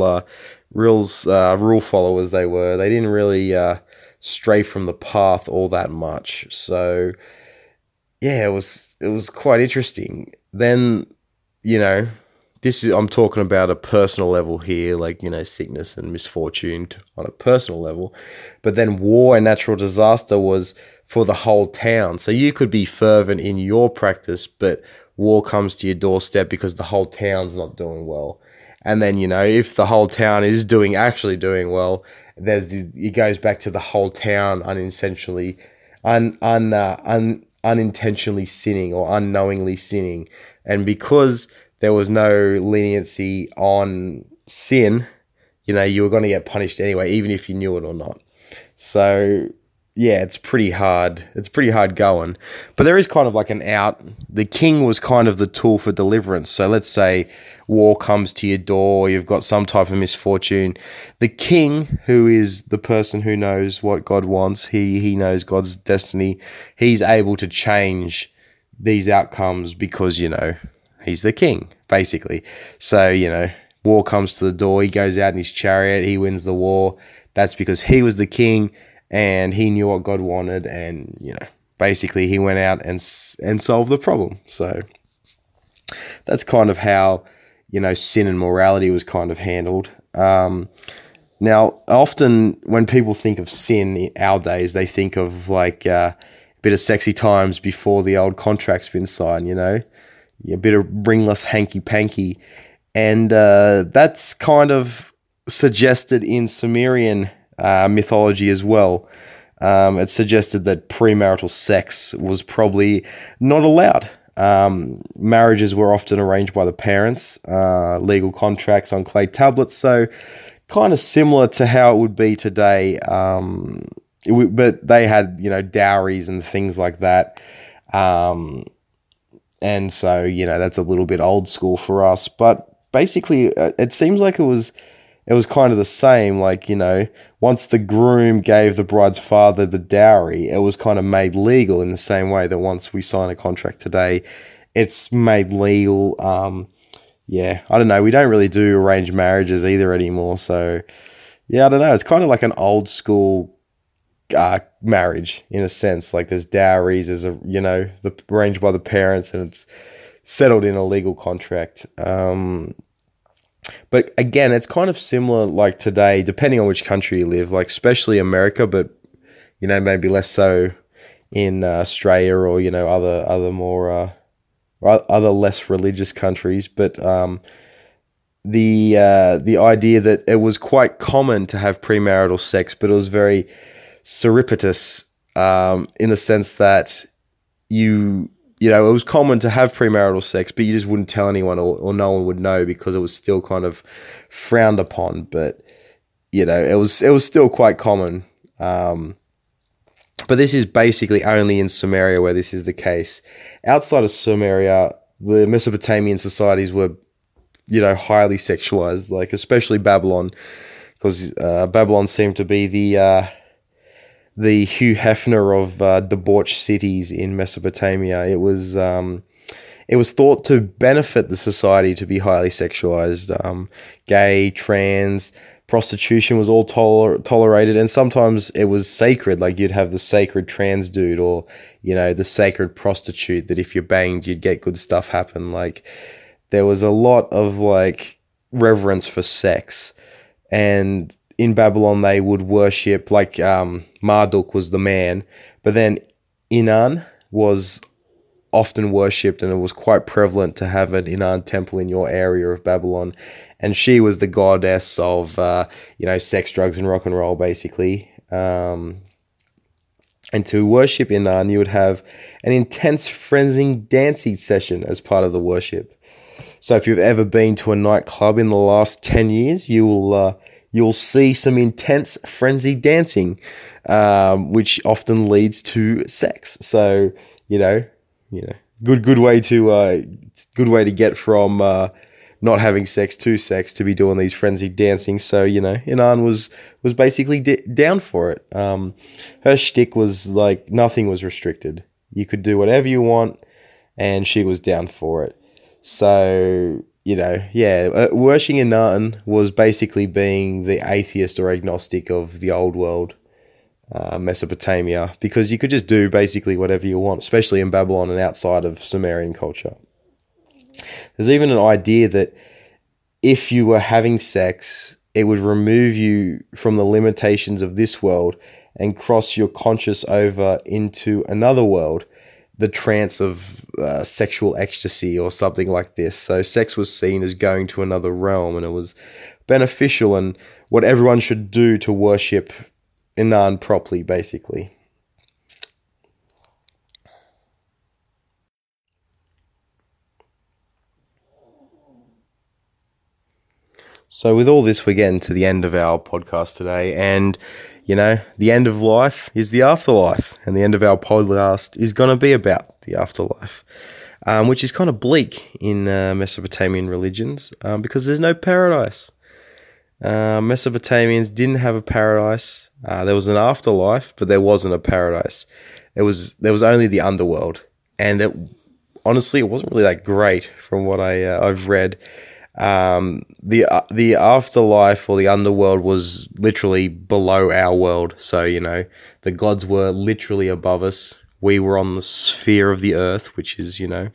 followers. They were. They didn't really stray from the path all that much. So, yeah, it was quite interesting. Then, you know. I'm talking about a personal level here, like, you know, sickness and misfortune on a personal level. But then war and natural disaster was for the whole town. So you could be fervent in your practice, but war comes to your doorstep because the whole town's not doing well. And then, you know, if the whole town is actually doing well, it goes back to the whole town unintentionally sinning or unknowingly sinning. And because there was no leniency on sin, you know, you were going to get punished anyway, even if you knew it or not. So, yeah, it's pretty hard. It's pretty hard going. But there is kind of like an out. The king was kind of the tool for deliverance. So let's say war comes to your door, you've got some type of misfortune. The king, who is the person who knows what God wants, he knows God's destiny, he's able to change these outcomes because, you know, he's the king, basically. So, you know, war comes to the door. He goes out in his chariot. He wins the war. That's because he was the king and he knew what God wanted. And, you know, basically he went out and solved the problem. So that's kind of how, you know, sin and morality was kind of handled. Now, often when people think of sin in our days, they think of like a bit of sexy times before the old contract's been signed, you know. A bit of ringless hanky-panky. And that's kind of suggested in Sumerian mythology as well. It's suggested that premarital sex was probably not allowed. Marriages were often arranged by the parents, legal contracts on clay tablets. So kind of similar to how it would be today. But they had, you know, dowries and things like that. And so, you know, that's a little bit old school for us. But basically, it seems like it was kind of the same. Like, you know, once the groom gave the bride's father the dowry, it was kind of made legal in the same way that once we sign a contract today, it's made legal. Yeah, I don't know. We don't really do arranged marriages either anymore. So, yeah, I don't know. It's kind of like an old school marriage in a sense. Like, there's dowries, there's a, you know, the arranged by the parents, and it's settled in a legal contract. But again, it's kind of similar like today, depending on which country you live, like especially America, but, you know, maybe less so in Australia or, you know, other less religious countries. But the idea that it was quite common to have premarital sex, but it was very surreptitious, in the sense that you know, it was common to have premarital sex, but you just wouldn't tell anyone, or no one would know, because it was still kind of frowned upon. But, you know, it was still quite common. But this is basically only in Sumeria where this is the case. Outside of Sumeria, the Mesopotamian societies were, you know, highly sexualized, like especially Babylon, because Babylon seemed to be the Hugh Hefner of debauched cities in Mesopotamia. It was thought to benefit the society to be highly sexualized. Gay, trans, prostitution was all tolerated, and sometimes it was sacred. Like, you'd have the sacred trans dude, or, you know, the sacred prostitute that if you banged, you'd get good stuff happen. Like, there was a lot of, like, reverence for sex. And in Babylon, they would worship, like, Marduk was the man, but then Inanna was often worshipped, and it was quite prevalent to have an Inanna temple in your area of Babylon. And she was the goddess of, you know, sex, drugs, and rock and roll, basically. And to worship Inanna, you would have an intense, frenzied dancing session as part of the worship. So if you've ever been to a nightclub in the last 10 years, you'll see some intense, frenzied dancing, which often leads to sex. So, you know, Good way to get from not having sex to sex, to be doing these frenzied dancing. So, you know, Inanna was basically down for it. Her shtick was like nothing was restricted. You could do whatever you want, and she was down for it. So, you know, yeah, worshipping Inanna was basically being the atheist or agnostic of the old world, Mesopotamia, because you could just do basically whatever you want, especially in Babylon and outside of Sumerian culture. There's even an idea that if you were having sex, it would remove you from the limitations of this world and cross your conscious over into another world, the trance of sexual ecstasy or something like this. So sex was seen as going to another realm, and it was beneficial and what everyone should do to worship Inanna properly, basically. So with all this, we're getting to the end of our podcast today, and, you know, the end of life is the afterlife, and the end of our podcast is going to be about the afterlife, which is kind of bleak in Mesopotamian religions because there's no paradise. Mesopotamians didn't have a paradise. There was an afterlife, but there wasn't a paradise. There was only the underworld, and honestly, it wasn't really that great from what I've read. The afterlife or the underworld was literally below our world. So, you know, the gods were literally above us. We were on the sphere of the earth, which is, you know,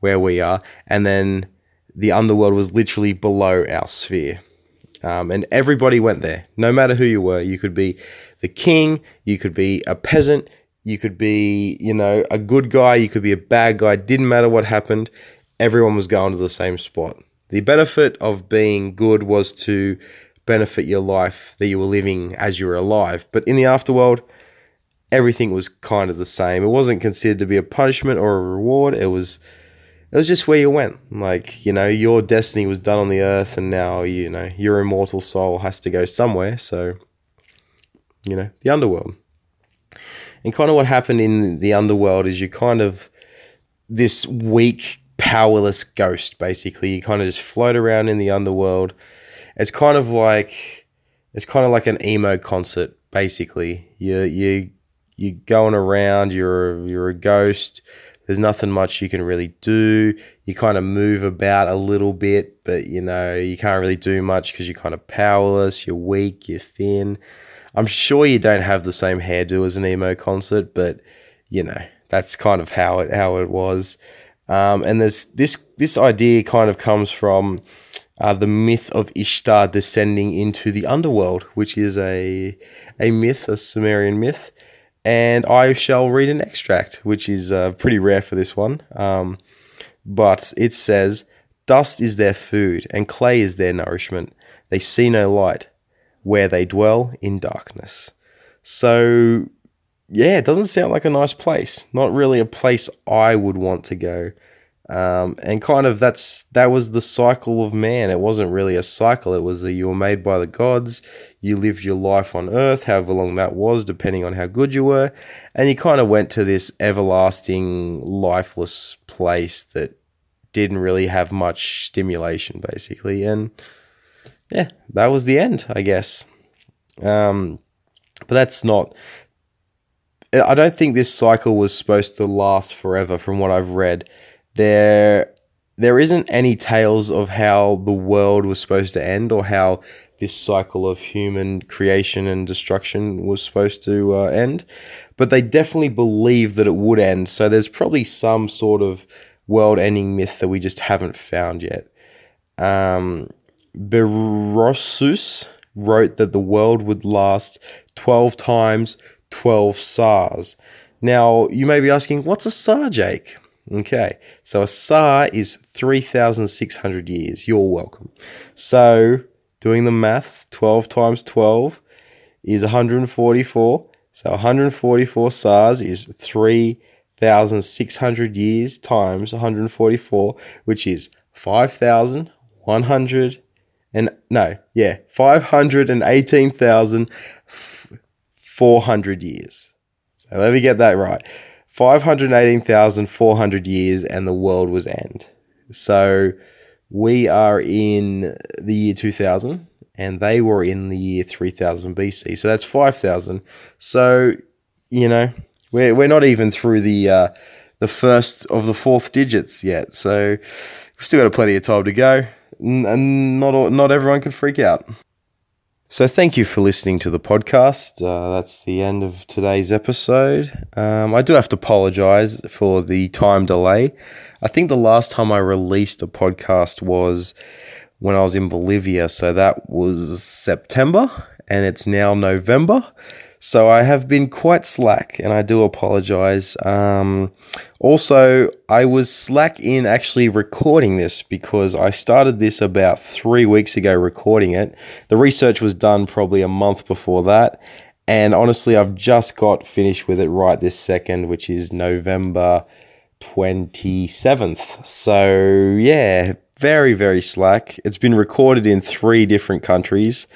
where we are. And then the underworld was literally below our sphere. And everybody went there. No matter who you were, you could be the king, you could be a peasant, you could be, you know, a good guy, you could be a bad guy. Didn't matter what happened. Everyone was going to the same spot. The benefit of being good was to benefit your life that you were living as you were alive. But in the afterworld, everything was kind of the same. It wasn't considered to be a punishment or a reward. It was just where you went. Like, you know, your destiny was done on the earth, and now, you know, your immortal soul has to go somewhere. So, you know, the underworld. And kind of what happened in the underworld is you're kind of this weak, powerless ghost, basically. You kind of just float around in the underworld. It's kind of like an emo concert, basically. You're going around, you're a ghost. There's nothing much you can really do. You kind of move about a little bit, but, you know, you can't really do much because you're kind of powerless, you're weak, you're thin. I'm sure you don't have the same hairdo as an emo concert, but, you know, that's kind of how it was. And there's this idea kind of comes from the myth of Ishtar descending into the underworld, which is a myth, a Sumerian myth. And I shall read an extract, which is pretty rare for this one. But it says, "Dust is their food and clay is their nourishment. They see no light where they dwell in darkness." So, yeah, it doesn't sound like a nice place. Not really a place I would want to go. And kind of that was the cycle of man. It wasn't really a cycle. It was that you were made by the gods. You lived your life on earth, however long that was, depending on how good you were. And you kind of went to this everlasting, lifeless place that didn't really have much stimulation, basically. And yeah, that was the end, I guess. But that's not... I don't think this cycle was supposed to last forever from what I've read. There isn't any tales of how the world was supposed to end or how this cycle of human creation and destruction was supposed to end. But they definitely believe that it would end. So there's probably some sort of world-ending myth that we just haven't found yet. Berosus wrote that the world would last 12 times 12 sars. Now, you may be asking, what's a sar, Jake? Okay, so a sar is 3,600 years. You're welcome. So, doing the math, 12 times 12 is 144. So, 144 sars is 3,600 years times 144, which is 5,100 and... No, yeah, 518,400 years. So let me get that right. 518,400 years and the world was end. So we are in the year 2000 and they were in the year 3000 BC. So that's 5,000. So, you know, we're not even through the first of the fourth digits yet. So we've still got plenty of time to go. Not everyone can freak out. So thank you for listening to the podcast. That's the end of today's episode. I do have to apologize for the time delay. I think the last time I released a podcast was when I was in Bolivia. So that was September and it's now November. So I have been quite slack and I do apologize. Also, I was slack in actually recording this because I started this about 3 weeks ago recording it. The research was done probably a month before that. And honestly, I've just got finished with it right this second, which is November 27th. So yeah, very, very slack. It's been recorded in 3 different countries.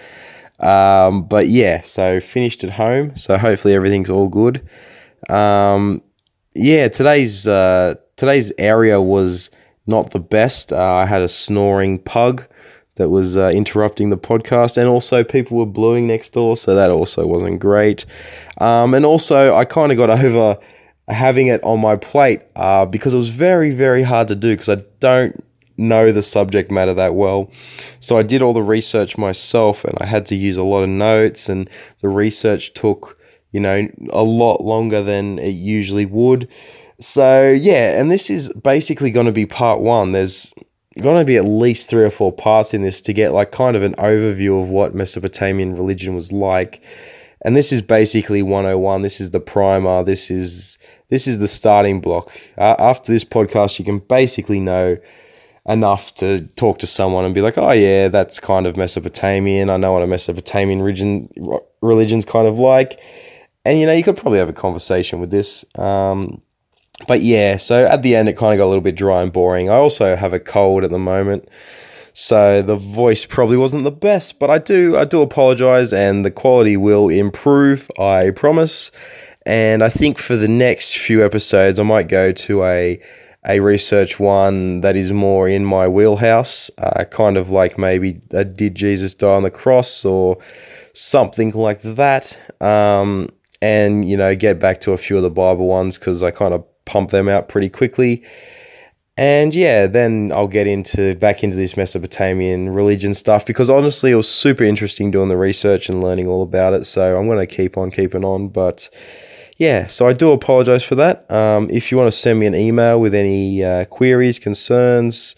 But yeah, so finished at home. So hopefully everything's all good. Yeah, today's area was not the best. I had a snoring pug that was interrupting the podcast, and also people were blowing next door, so that also wasn't great. And also I kind of got over having it on my plate because it was very, very hard to do because I don't know the subject matter that well. So I did all the research myself and I had to use a lot of notes, and the research took, you know, a lot longer than it usually would. So yeah, and this is basically going to be part one. There's going to be at least 3 or 4 parts in this to get like kind of an overview of what Mesopotamian religion was like. And this is basically 101. This is the primer. This is the starting block. After this podcast, you can basically know enough to talk to someone and be like, oh yeah, that's kind of Mesopotamian. I know what a Mesopotamian religion's kind of like. And, you know, you could probably have a conversation with this. But yeah, so at the end, it kind of got a little bit dry and boring. I also have a cold at the moment, so the voice probably wasn't the best, but I do apologize, and the quality will improve, I promise. And I think for the next few episodes, I might go to a research one that is more in my wheelhouse, kind of like maybe did Jesus die on the cross or something like that, and, you know, get back to a few of the Bible ones because I kind of pump them out pretty quickly. And yeah, then I'll get back into this Mesopotamian religion stuff because honestly it was super interesting doing the research and learning all about it, so I'm going to keep on keeping on, but yeah, so I do apologize for that. If you want to send me an email with any queries, concerns,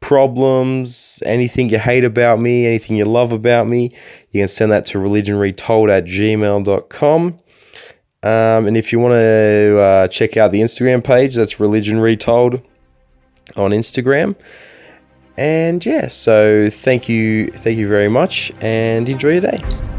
problems, anything you hate about me, anything you love about me, you can send that to religionretold@gmail.com. And if you want to check out the Instagram page, that's Religion Retold on Instagram. And yeah, so thank you very much and enjoy your day.